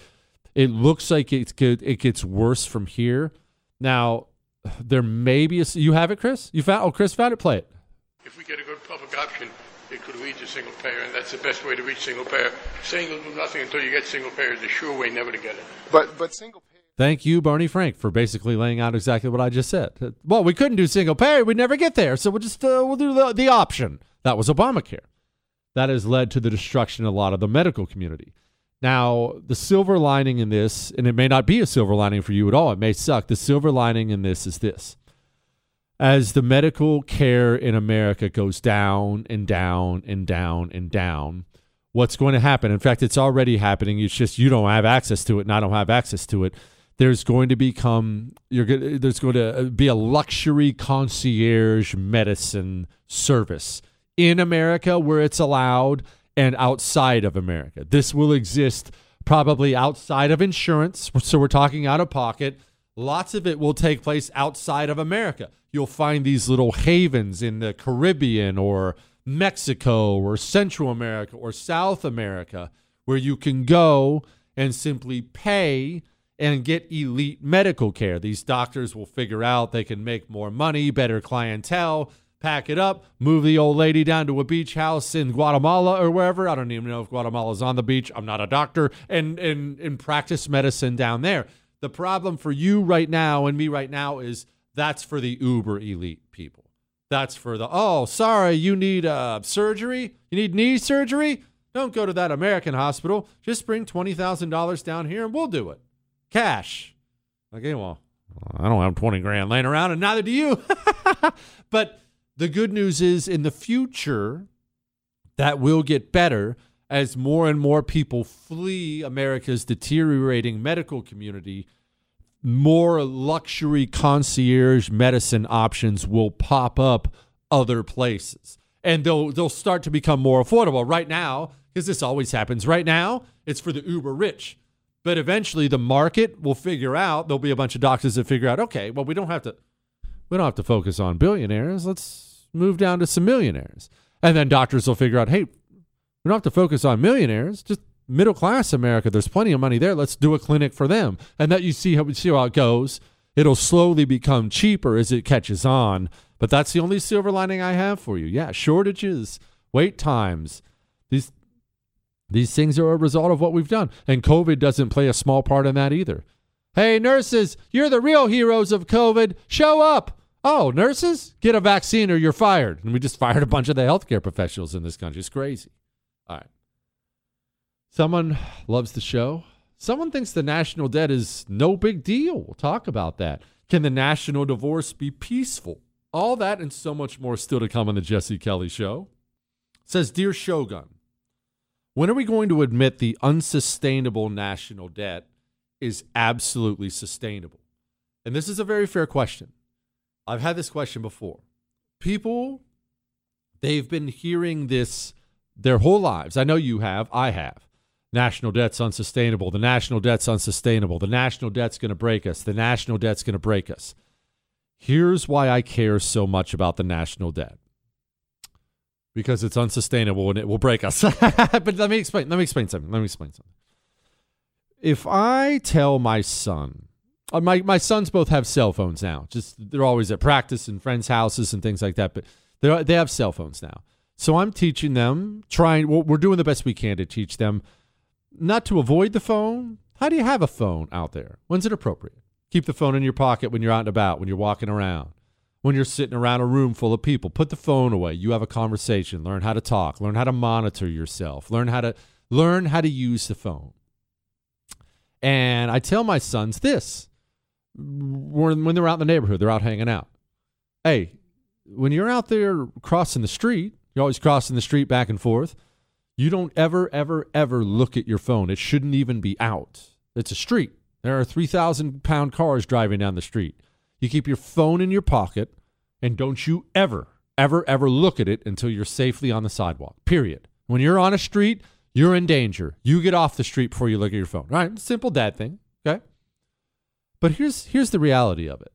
It looks like it could, it gets worse from here. Now, there may be a, you have it, Chris? You found, oh, Chris found it, play it. If we get a good public option, it could lead to single payer, and that's the best way to reach single payer. Saying you'll do nothing until you get single payer is a sure way never to get it. But but single payer. Thank you, Barney Frank, for basically laying out exactly what I just said. Well, we couldn't do single payer; we'd never get there. So we'll just uh, we'll do the, the option. That was Obamacare. That has led to the destruction of a lot of the medical community. Now, the silver lining in this, and it may not be a silver lining for you at all. It may suck. The silver lining in this is this. As the medical care in America goes down and down and down and down, what's going to happen? In fact, it's already happening. It's just you don't have access to it, and I don't have access to it. There's going to become you're going, there's going to be a luxury concierge medicine service in America where it's allowed and outside of America. This will exist probably outside of insurance, so we're talking out of pocket. Lots of it will take place outside of America. You'll find these little havens in the Caribbean or Mexico or Central America or South America where you can go and simply pay and get elite medical care. These doctors will figure out they can make more money, better clientele, pack it up, move the old lady down to a beach house in Guatemala or wherever. I don't even know if Guatemala's on the beach. I'm not a doctor. And, and, and practice medicine down there. The problem for you right now and me right now is that's for the uber elite people. That's for the, oh, sorry, you need uh, surgery? You need knee surgery? Don't go to that American hospital. Just bring twenty thousand dollars down here and we'll do it. Cash. Okay, well, I don't have twenty grand laying around and neither do you. But the good news is in the future, that will get better as more and more people flee America's deteriorating medical community. More luxury concierge medicine options will pop up other places, and they'll they'll start to become more affordable. Right now, because this always happens, right now it's for the uber rich, but eventually the market will figure out. There'll be a bunch of doctors that figure out, okay, well, we don't have to we don't have to focus on billionaires. Let's move down to some millionaires, and then doctors will figure out, hey, we don't have to focus on millionaires, just middle-class America. There's plenty of money there. Let's do a clinic for them. And that you see how, see how it goes. It'll slowly become cheaper as it catches on. But that's the only silver lining I have for you. Yeah, shortages, wait times. These, these things are a result of what we've done. And COVID doesn't play a small part in that either. Hey, nurses, you're the real heroes of COVID. Show up. Oh, nurses, get a vaccine or you're fired. And we just fired a bunch of the healthcare professionals in this country. It's crazy. All right. Someone loves the show. Someone thinks the national debt is no big deal. We'll talk about that. Can the national divorce be peaceful? All that and so much more still to come on the Jesse Kelly Show. It says, Dear Shogun, when are we going to admit the unsustainable national debt is absolutely sustainable? And this is a very fair question. I've had this question before. People, they've been hearing this their whole lives. I know you have. I have. National debt's unsustainable. The national debt's unsustainable. The national debt's going to break us. The national debt's going to break us. Here's why I care so much about the national debt. Because it's unsustainable and it will break us. But let me explain. Let me explain something. Let me explain something. If I tell my son, my, my sons both have cell phones now. Just they're always at practice and friends' houses and things like that. But they they have cell phones now. So I'm teaching them, trying, we're doing the best we can to teach them not to avoid the phone. How do you have a phone out there? When's it appropriate? Keep the phone in your pocket when you're out and about, when you're walking around, when you're sitting around a room full of people. Put the phone away. You have a conversation. Learn how to talk. Learn how to monitor yourself. Learn how to learn how to use the phone. And I tell my sons this when, when they're out in the neighborhood, they're out hanging out. Hey, when you're out there crossing the street, you're always crossing the street back and forth. You don't ever, ever, ever look at your phone. It shouldn't even be out. It's a street. There are three thousand pound cars driving down the street. You keep your phone in your pocket, and don't you ever, ever, ever look at it until you're safely on the sidewalk, period. When you're on a street, you're in danger. You get off the street before you look at your phone. All right, simple dad thing, okay? But here's here's the reality of it.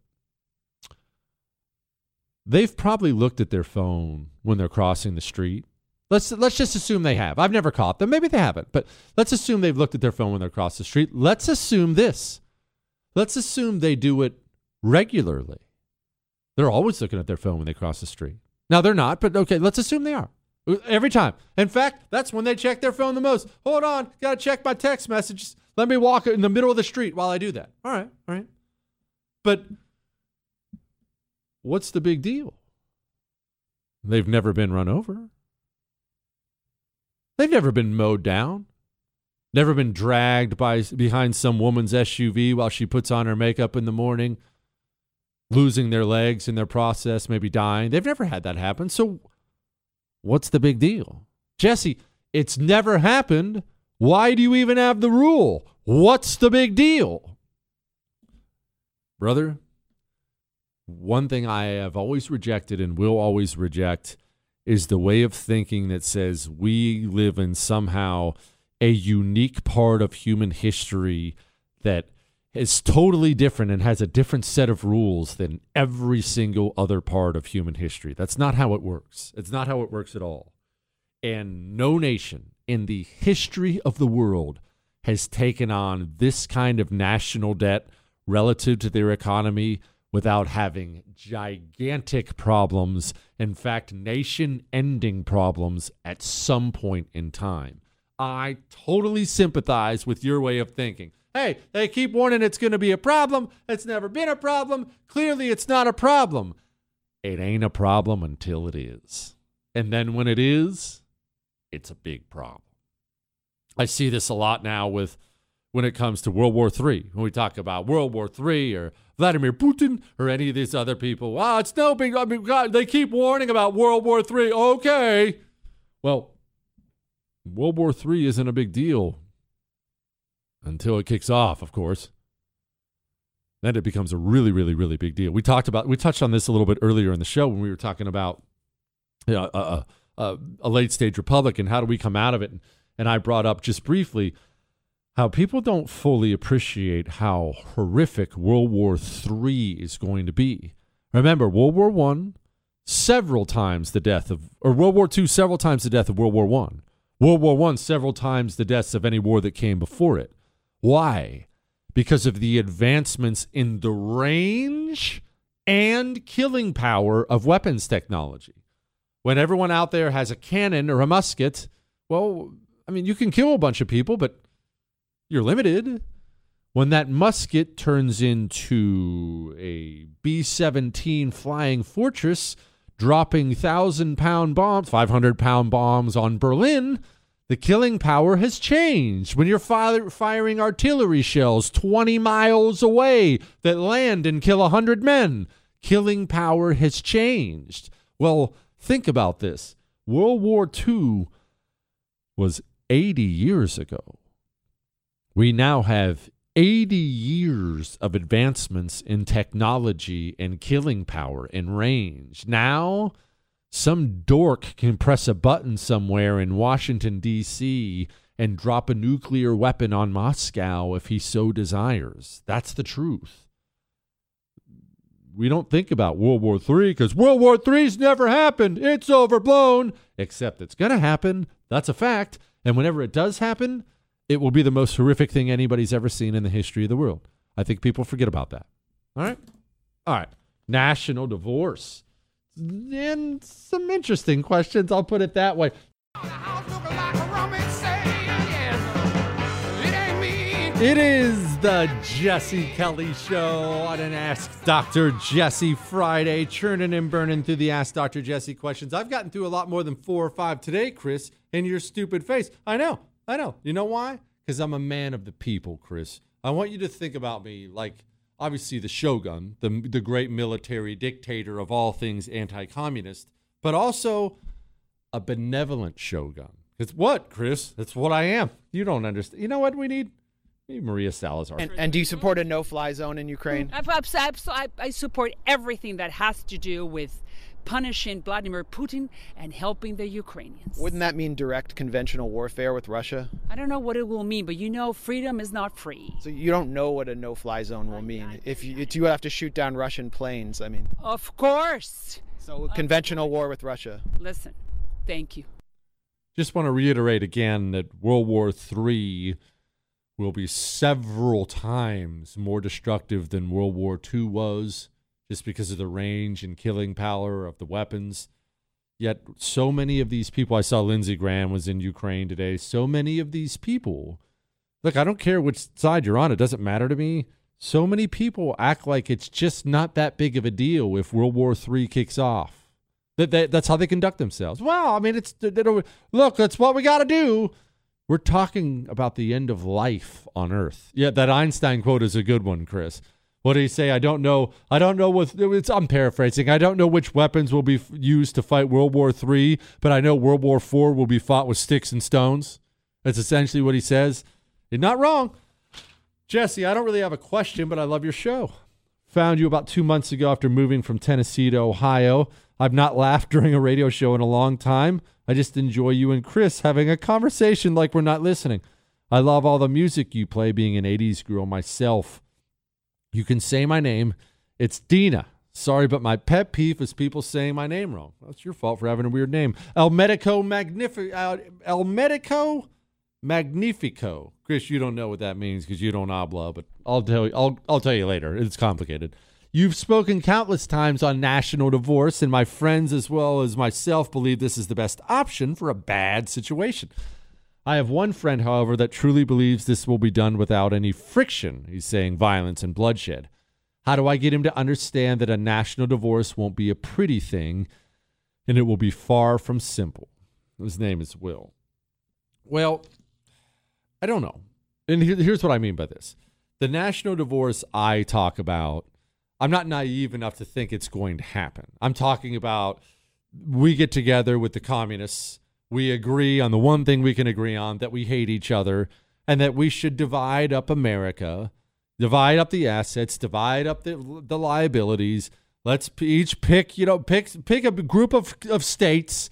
They've probably looked at their phone when they're crossing the street. Let's let's just assume they have. I've never caught them. Maybe they haven't. But let's assume they've looked at their phone when they're across the street. Let's assume this. Let's assume they do it regularly. They're always looking at their phone when they cross the street. Now, they're not, but okay, let's assume they are. Every time. In fact, that's when they check their phone the most. Hold on, gotta check my text messages. Let me walk in the middle of the street while I do that. All right, all right. But what's the big deal? They've never been run over. They've never been mowed down. Never been dragged by behind some woman's S U V while she puts on her makeup in the morning, losing their legs in their process, maybe dying. They've never had that happen. So what's the big deal? Jesse, it's never happened. Why do you even have the rule? What's the big deal? Brother, one thing I have always rejected and will always reject is the way of thinking that says we live in somehow a unique part of human history that is totally different and has a different set of rules than every single other part of human history. That's not how it works. It's not how it works at all. And no nation in the history of the world has taken on this kind of national debt relative to their economy without having gigantic problems, in fact, nation-ending problems at some point in time. I totally sympathize with your way of thinking. Hey, they keep warning it's going to be a problem. It's never been a problem. Clearly, it's not a problem. It ain't a problem until it is. And then when it is, it's a big problem. I see this a lot now with when it comes to World War Three. When we talk about World War Three or Vladimir Putin or any of these other people, ah, oh, it's no big, I mean, God, they keep warning about World War Three. Okay. Well, World War Three isn't a big deal until it kicks off, of course. Then it becomes a really, really, really big deal. We talked about, we touched on this a little bit earlier in the show when we were talking about you know, a, a, a late stage republic and how do we come out of it. And, and I brought up just briefly how people don't fully appreciate how horrific World War Three is going to be. Remember, World War One, several times the death of, or World War Two, several times the death of World War One. World War One, several times the deaths of any war that came before it. Why? Because of the advancements in the range and killing power of weapons technology. When everyone out there has a cannon or a musket, well, I mean, you can kill a bunch of people, but you're limited. When that musket turns into a B seventeen flying fortress, dropping thousand-pound bombs, five hundred pound bombs on Berlin, the killing power has changed. When you're fire, firing artillery shells twenty miles away that land and kill one hundred men, killing power has changed. Well, think about this. World War Two was eighty years ago. We now have eighty years of advancements in technology and killing power and range. Now, some dork can press a button somewhere in Washington, D C and drop a nuclear weapon on Moscow if he so desires. That's the truth. We don't think about World War Three because World War Three's never happened. It's overblown. Except it's going to happen. That's a fact. And whenever it does happen, it will be the most horrific thing anybody's ever seen in the history of the world. I think people forget about that. All right? All right. National divorce. And some interesting questions, I'll put it that way. It is the Jesse Kelly Show on an Ask Doctor Jesse Friday, churning and burning through the Ask Doctor Jesse questions. I've gotten through a lot more than four or five today, Chris, in your stupid face. I know. I know. You know why? Because I'm a man of the people, Chris. I want you to think about me like, obviously, the shogun, the the great military dictator of all things anti-communist, but also a benevolent shogun. It's what, Chris? That's what I am. You don't understand. You know what we need? We need Maria Salazar. And, and do you support a no-fly zone in Ukraine? I, I support everything that has to do with punishing Vladimir Putin and helping the Ukrainians. Wouldn't that mean direct conventional warfare with Russia? I don't know what it will mean, but you know freedom is not free. So you don't know what a no-fly zone will mean. If you, you have to shoot down Russian planes, I mean. Of course. So conventional war with Russia. Listen, thank you. Just want to reiterate again that World War Three will be several times more destructive than World War Two was. Just because of the range and killing power of the weapons. Yet so many of these people, I saw Lindsey Graham was in Ukraine today. So many of these people, look, I don't care which side you're on. It doesn't matter to me. So many people act like it's just not that big of a deal if World War Three kicks off. That, that that's how they conduct themselves. Well, I mean, it's they don't, look, that's what we got to do. We're talking about the end of life on Earth. Yeah, that Einstein quote is a good one, Chris. What did he say? I don't know. I don't know what it's. I'm paraphrasing. I don't know which weapons will be used to fight World War Three, but I know World War Four will be fought with sticks and stones. That's essentially what he says. You're not wrong. Jesse, I don't really have a question, but I love your show. Found you about two months ago after moving from Tennessee to Ohio. I've not laughed during a radio show in a long time. I just enjoy you and Chris having a conversation like we're not listening. I love all the music you play, being an eighties girl myself. You can say my name. It's Dina. Sorry, but my pet peeve is people saying my name wrong. That's your fault for having a weird name. El Medico Magnifico. El Medico Magnifico. Chris, you don't know what that means because you don't habla, but I'll tell you. I'll I'll tell you later. It's complicated. You've spoken countless times on national divorce, and my friends as well as myself believe this is the best option for a bad situation. I have one friend, however, that truly believes this will be done without any friction. He's saying violence and bloodshed. How do I get him to understand that a national divorce won't be a pretty thing and it will be far from simple? His name is Will. Well, I don't know. And here's what I mean by this. The national divorce I talk about, I'm not naive enough to think it's going to happen. I'm talking about we get together with the communists. We agree on the one thing we can agree on, that we hate each other and that we should divide up America, divide up the assets, divide up the, the liabilities. Let's each pick, you know, pick pick a group of, of states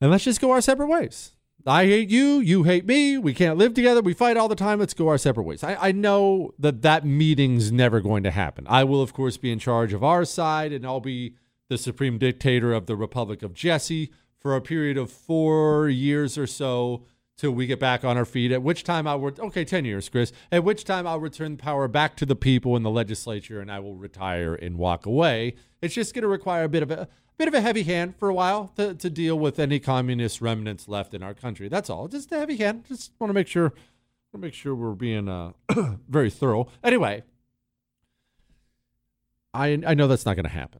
and let's just go our separate ways. I hate you. You hate me. We can't live together. We fight all the time. Let's go our separate ways. I, I know that that meeting's never going to happen. I will, of course, be in charge of our side, and I'll be the supreme dictator of the Republic of Jesse for a period of four years or so till we get back on our feet, at which time I would, okay, ten years, Chris, at which time I'll return power back to the people in the legislature, and I will retire and walk away. It's just going to require a bit of a, Bit of a heavy hand for a while to, to deal with any communist remnants left in our country. That's all. Just a heavy hand. Just want to make sure, want to make sure we're being uh, very thorough. Anyway, I I know that's not going to happen,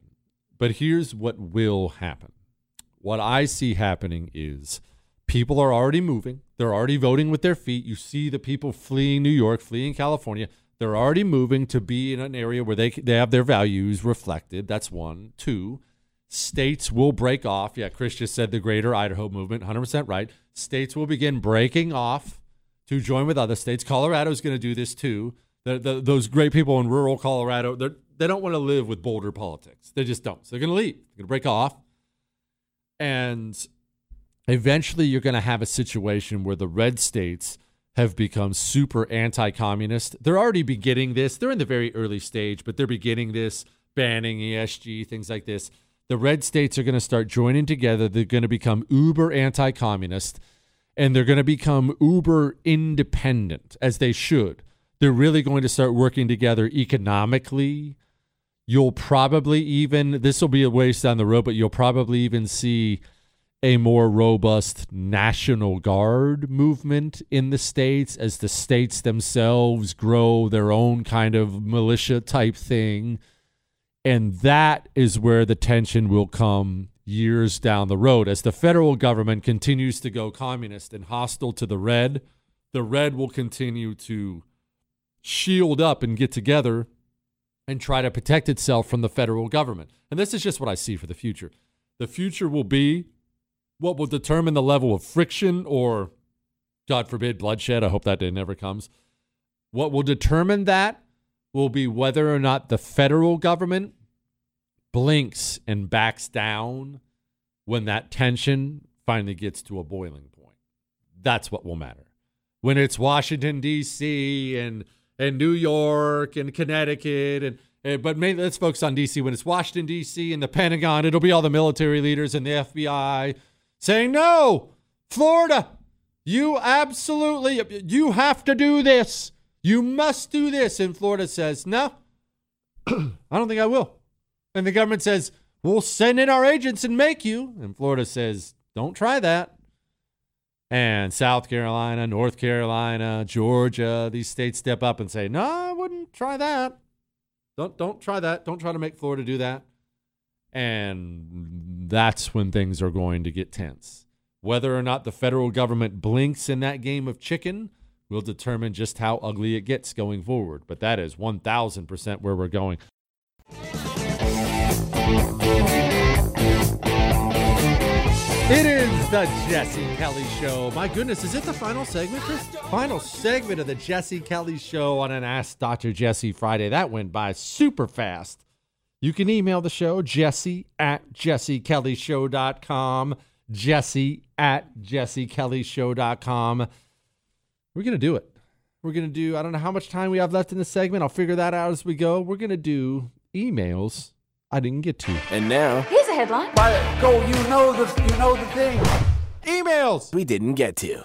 but here's what will happen. What I see happening is people are already moving. They're already voting with their feet. You see the people fleeing New York, fleeing California. They're already moving to be in an area where they they have their values reflected. That's one. Two. States will break off. Yeah, Chris just said the Greater Idaho Movement, one hundred percent right. States will begin breaking off to join with other states. Colorado is going to do this too. The, the, those great people in rural Colorado, they don't want to live with Boulder politics. They just don't. So they're going to leave. They're going to break off. And eventually you're going to have a situation where the red states have become super anti-communist. They're already beginning this. They're in the very early stage, but they're beginning this, banning E S G, things like this. The red states are going to start joining together. They're going to become uber anti-communist, and they're going to become uber independent, as they should. They're really going to start working together economically. You'll probably even, this will be a ways down the road, but you'll probably even see a more robust National Guard movement in the states as the states themselves grow their own kind of militia type thing. And that is where the tension will come years down the road. As the federal government continues to go communist and hostile to the red, the red will continue to shield up and get together and try to protect itself from the federal government. And this is just what I see for the future. The future will be what will determine the level of friction or, God forbid, bloodshed. I hope that day never comes. What will determine that will be whether or not the federal government blinks and backs down when that tension finally gets to a boiling point. That's what will matter. When it's Washington, D C and and New York and Connecticut, and, and but mainly let's focus on D C. When it's Washington, D C and the Pentagon, it'll be all the military leaders and the F B I saying, no, Florida, you absolutely, you have to do this. You must do this. And Florida says, no, I don't think I will. And the government says, We'll send in our agents and make you. And Florida says, don't try that. And South Carolina, North Carolina, Georgia, these states step up and say, no, I wouldn't try that. Don't don't try that. Don't try to make Florida do that. And that's when things are going to get tense. Whether or not the federal government blinks in that game of chicken will determine just how ugly it gets going forward. But that is one thousand percent where we're going. It is the Jesse Kelly Show. My goodness, is it the final segment, Chris? Final segment of the Jesse Kelly Show on an Ask Doctor Jesse Friday. That went by super fast. You can email the show, jesse at jesse kelly show dot com, jesse at jesse kelly show dot com. We're going to do it. We're going to do, I don't know how much time we have left in the segment. I'll figure that out as we go. We're going to do emails I didn't get to. And now, here's a headline. By go, you know the you know the thing. Emails we didn't get to.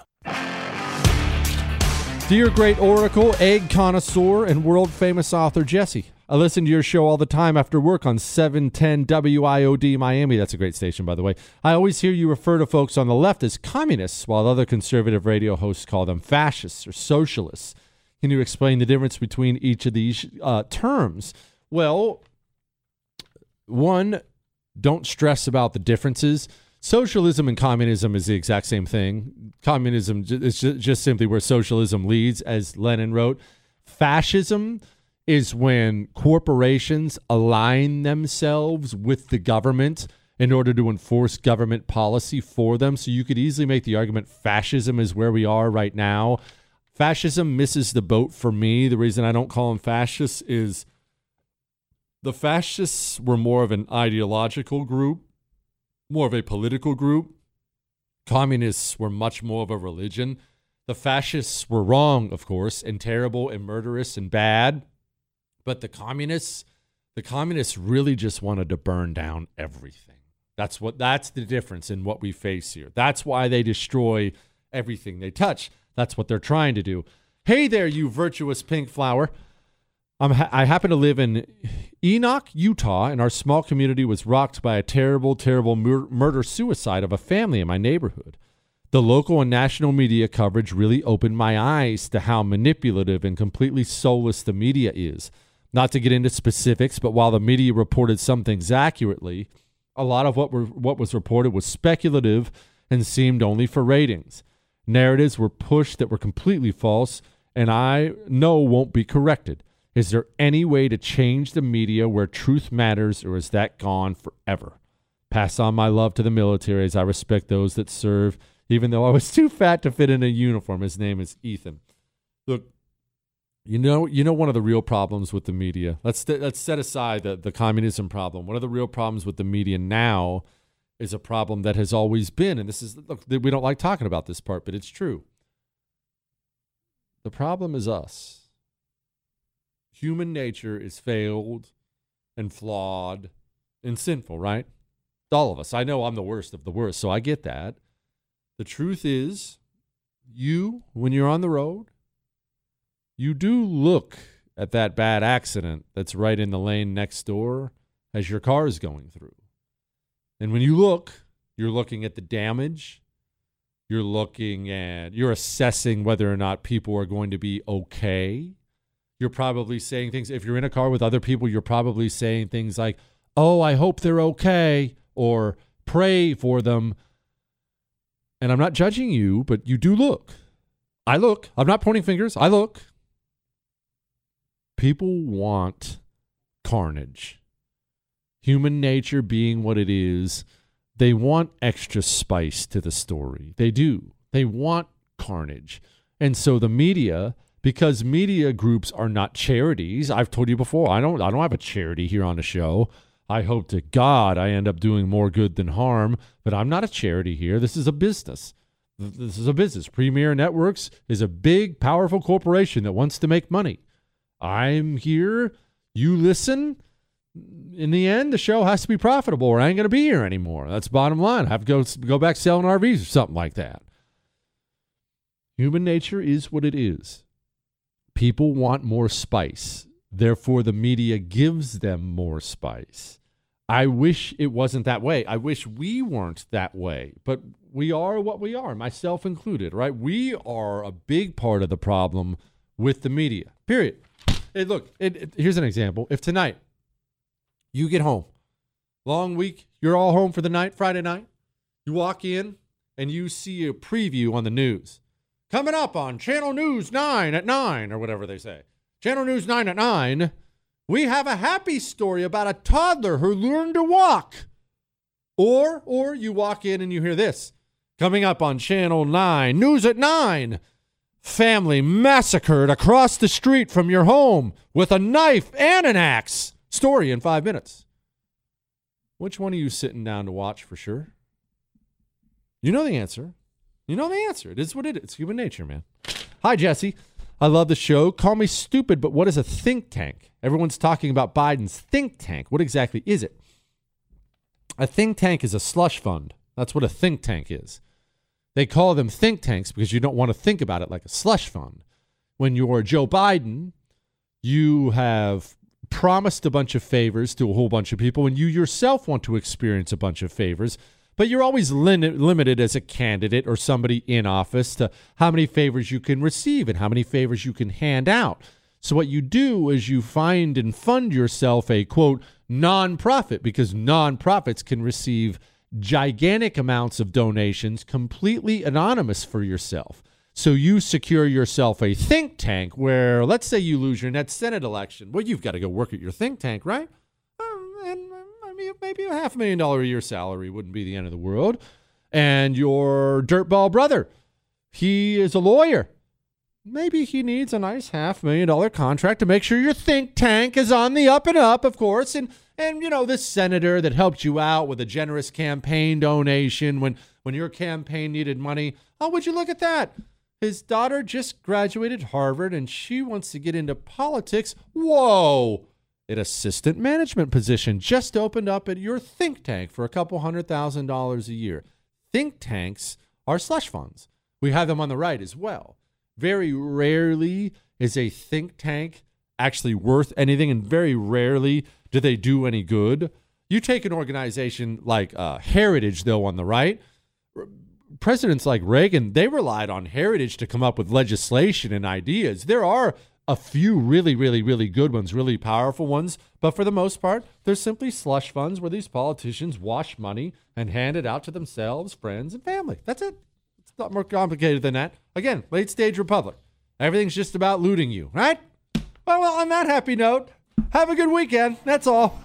Dear great oracle, egg connoisseur, and world-famous author Jesse, I listen to your show all the time after work on seven ten W I O D Miami. That's a great station, by the way. I always hear you refer to folks on the left as communists, while other conservative radio hosts call them fascists or socialists. Can you explain the difference between each of these uh, terms? Well, one, don't stress about the differences. Socialism and communism is the exact same thing. Communism is just simply where socialism leads, as Lenin wrote. Fascism is when corporations align themselves with the government in order to enforce government policy for them. So you could easily make the argument fascism is where we are right now. Fascism misses the boat for me. The reason I don't call them fascists is the fascists were more of an ideological group, more of a political group. Communists were much more of a religion. The fascists were wrong, of course, and terrible and murderous and bad. But the communists, the communists really just wanted to burn down everything. That's what, that's the difference in what we face here. That's why they destroy everything they touch. That's what they're trying to do. Hey there, you virtuous pink flower. I'm ha- I happen to live in Enoch, Utah, and our small community was rocked by a terrible, terrible mur- murder-suicide of a family in my neighborhood. The local and national media coverage really opened my eyes to how manipulative and completely soulless the media is. Not to get into specifics, but while the media reported some things accurately, a lot of what were, what was reported was speculative and seemed only for ratings. Narratives were pushed that were completely false, and I know won't be corrected. Is there any way to change the media where truth matters, or is that gone forever? Pass on my love to the military as I respect those that serve, even though I was too fat to fit in a uniform. His name is Ethan. Look, you know, you know one of the real problems with the media. Let's th- let's set aside the, the communism problem. One of the real problems with the media now is a problem that has always been, and this is, look, we don't like talking about this part, but it's true. The problem is us. Human nature is failed and flawed and sinful, right? All of us. I know I'm the worst of the worst, so I get that. The truth is, you, when you're on the road, you do look at that bad accident that's right in the lane next door as your car is going through. And when you look, you're looking at the damage. You're looking at, you're assessing whether or not people are going to be okay. You're probably saying things, if you're in a car with other people, you're probably saying things like, oh, I hope they're okay, or pray for them. And I'm not judging you, but you do look. I look. I'm not pointing fingers. I look. People want carnage. Human nature being what it is, they want extra spice to the story. They do. They want carnage. And so the media, because media groups are not charities. I've told you before, I don't I don't have a charity here on the show. I hope to God I end up doing more good than harm, but I'm not a charity here. This is a business. This is a business. Premier Networks is a big, powerful corporation that wants to make money. I'm here. You listen. In the end, the show has to be profitable or I ain't going to be here anymore. That's bottom line. I have to go, go back selling R Vs or something like that. Human nature is what it is. People want more spice. Therefore, the media gives them more spice. I wish it wasn't that way. I wish we weren't that way, but we are what we are, myself included, right? We are a big part of the problem with the media, period. Hey, look, it, it, here's an example. If tonight you get home, long week, you're all home for the night, Friday night, you walk in and you see a preview on the news. Coming up on Channel News nine at nine, or whatever they say. Channel News nine at nine, we have a happy story about a toddler who learned to walk. Or, or you walk in and you hear this. Coming up on Channel nine, News at nine, family massacred across the street from your home with a knife and an axe. Story in five minutes. Which one are you sitting down to watch for sure? You know the answer. You know the answer. It is what it is. It's human nature, man. Hi, Jesse. I love the show. Call me stupid, but what is a think tank? Everyone's talking about Biden's think tank. What exactly is it? A think tank is a slush fund. That's what a think tank is. They call them think tanks because you don't want to think about it like a slush fund. When you're Joe Biden, you have promised a bunch of favors to a whole bunch of people, and you yourself want to experience a bunch of favors. But you're always lim- limited as a candidate or somebody in office to how many favors you can receive and how many favors you can hand out. So what you do is you find and fund yourself a, quote, nonprofit, because nonprofits can receive gigantic amounts of donations completely anonymous for yourself. So you secure yourself a think tank where, let's say you lose your next Senate election. Well, you've got to go work at your think tank, right? Maybe a half million dollar a year salary wouldn't be the end of the world. And your dirtball brother, he is a lawyer. Maybe he needs a nice half million dollar contract to make sure your think tank is on the up and up, of course. And, and you know, this senator that helped you out with a generous campaign donation when, when your campaign needed money. Oh, would you look at that? His daughter just graduated Harvard and she wants to get into politics. Whoa. An assistant management position just opened up at your think tank for a couple hundred thousand dollars a year. Think tanks are slush funds. We have them on the right as well. Very rarely is a think tank actually worth anything, and very rarely do they do any good. You take an organization like uh, Heritage, though, on the right. Presidents like Reagan, they relied on Heritage to come up with legislation and ideas. There are a few really, really, really good ones, really powerful ones. But for the most part, they're simply slush funds where these politicians wash money and hand it out to themselves, friends, and family. That's it. It's not more complicated than that. Again, late stage republic. Everything's just about looting you, right? Well, well, on that happy note, have a good weekend. That's all.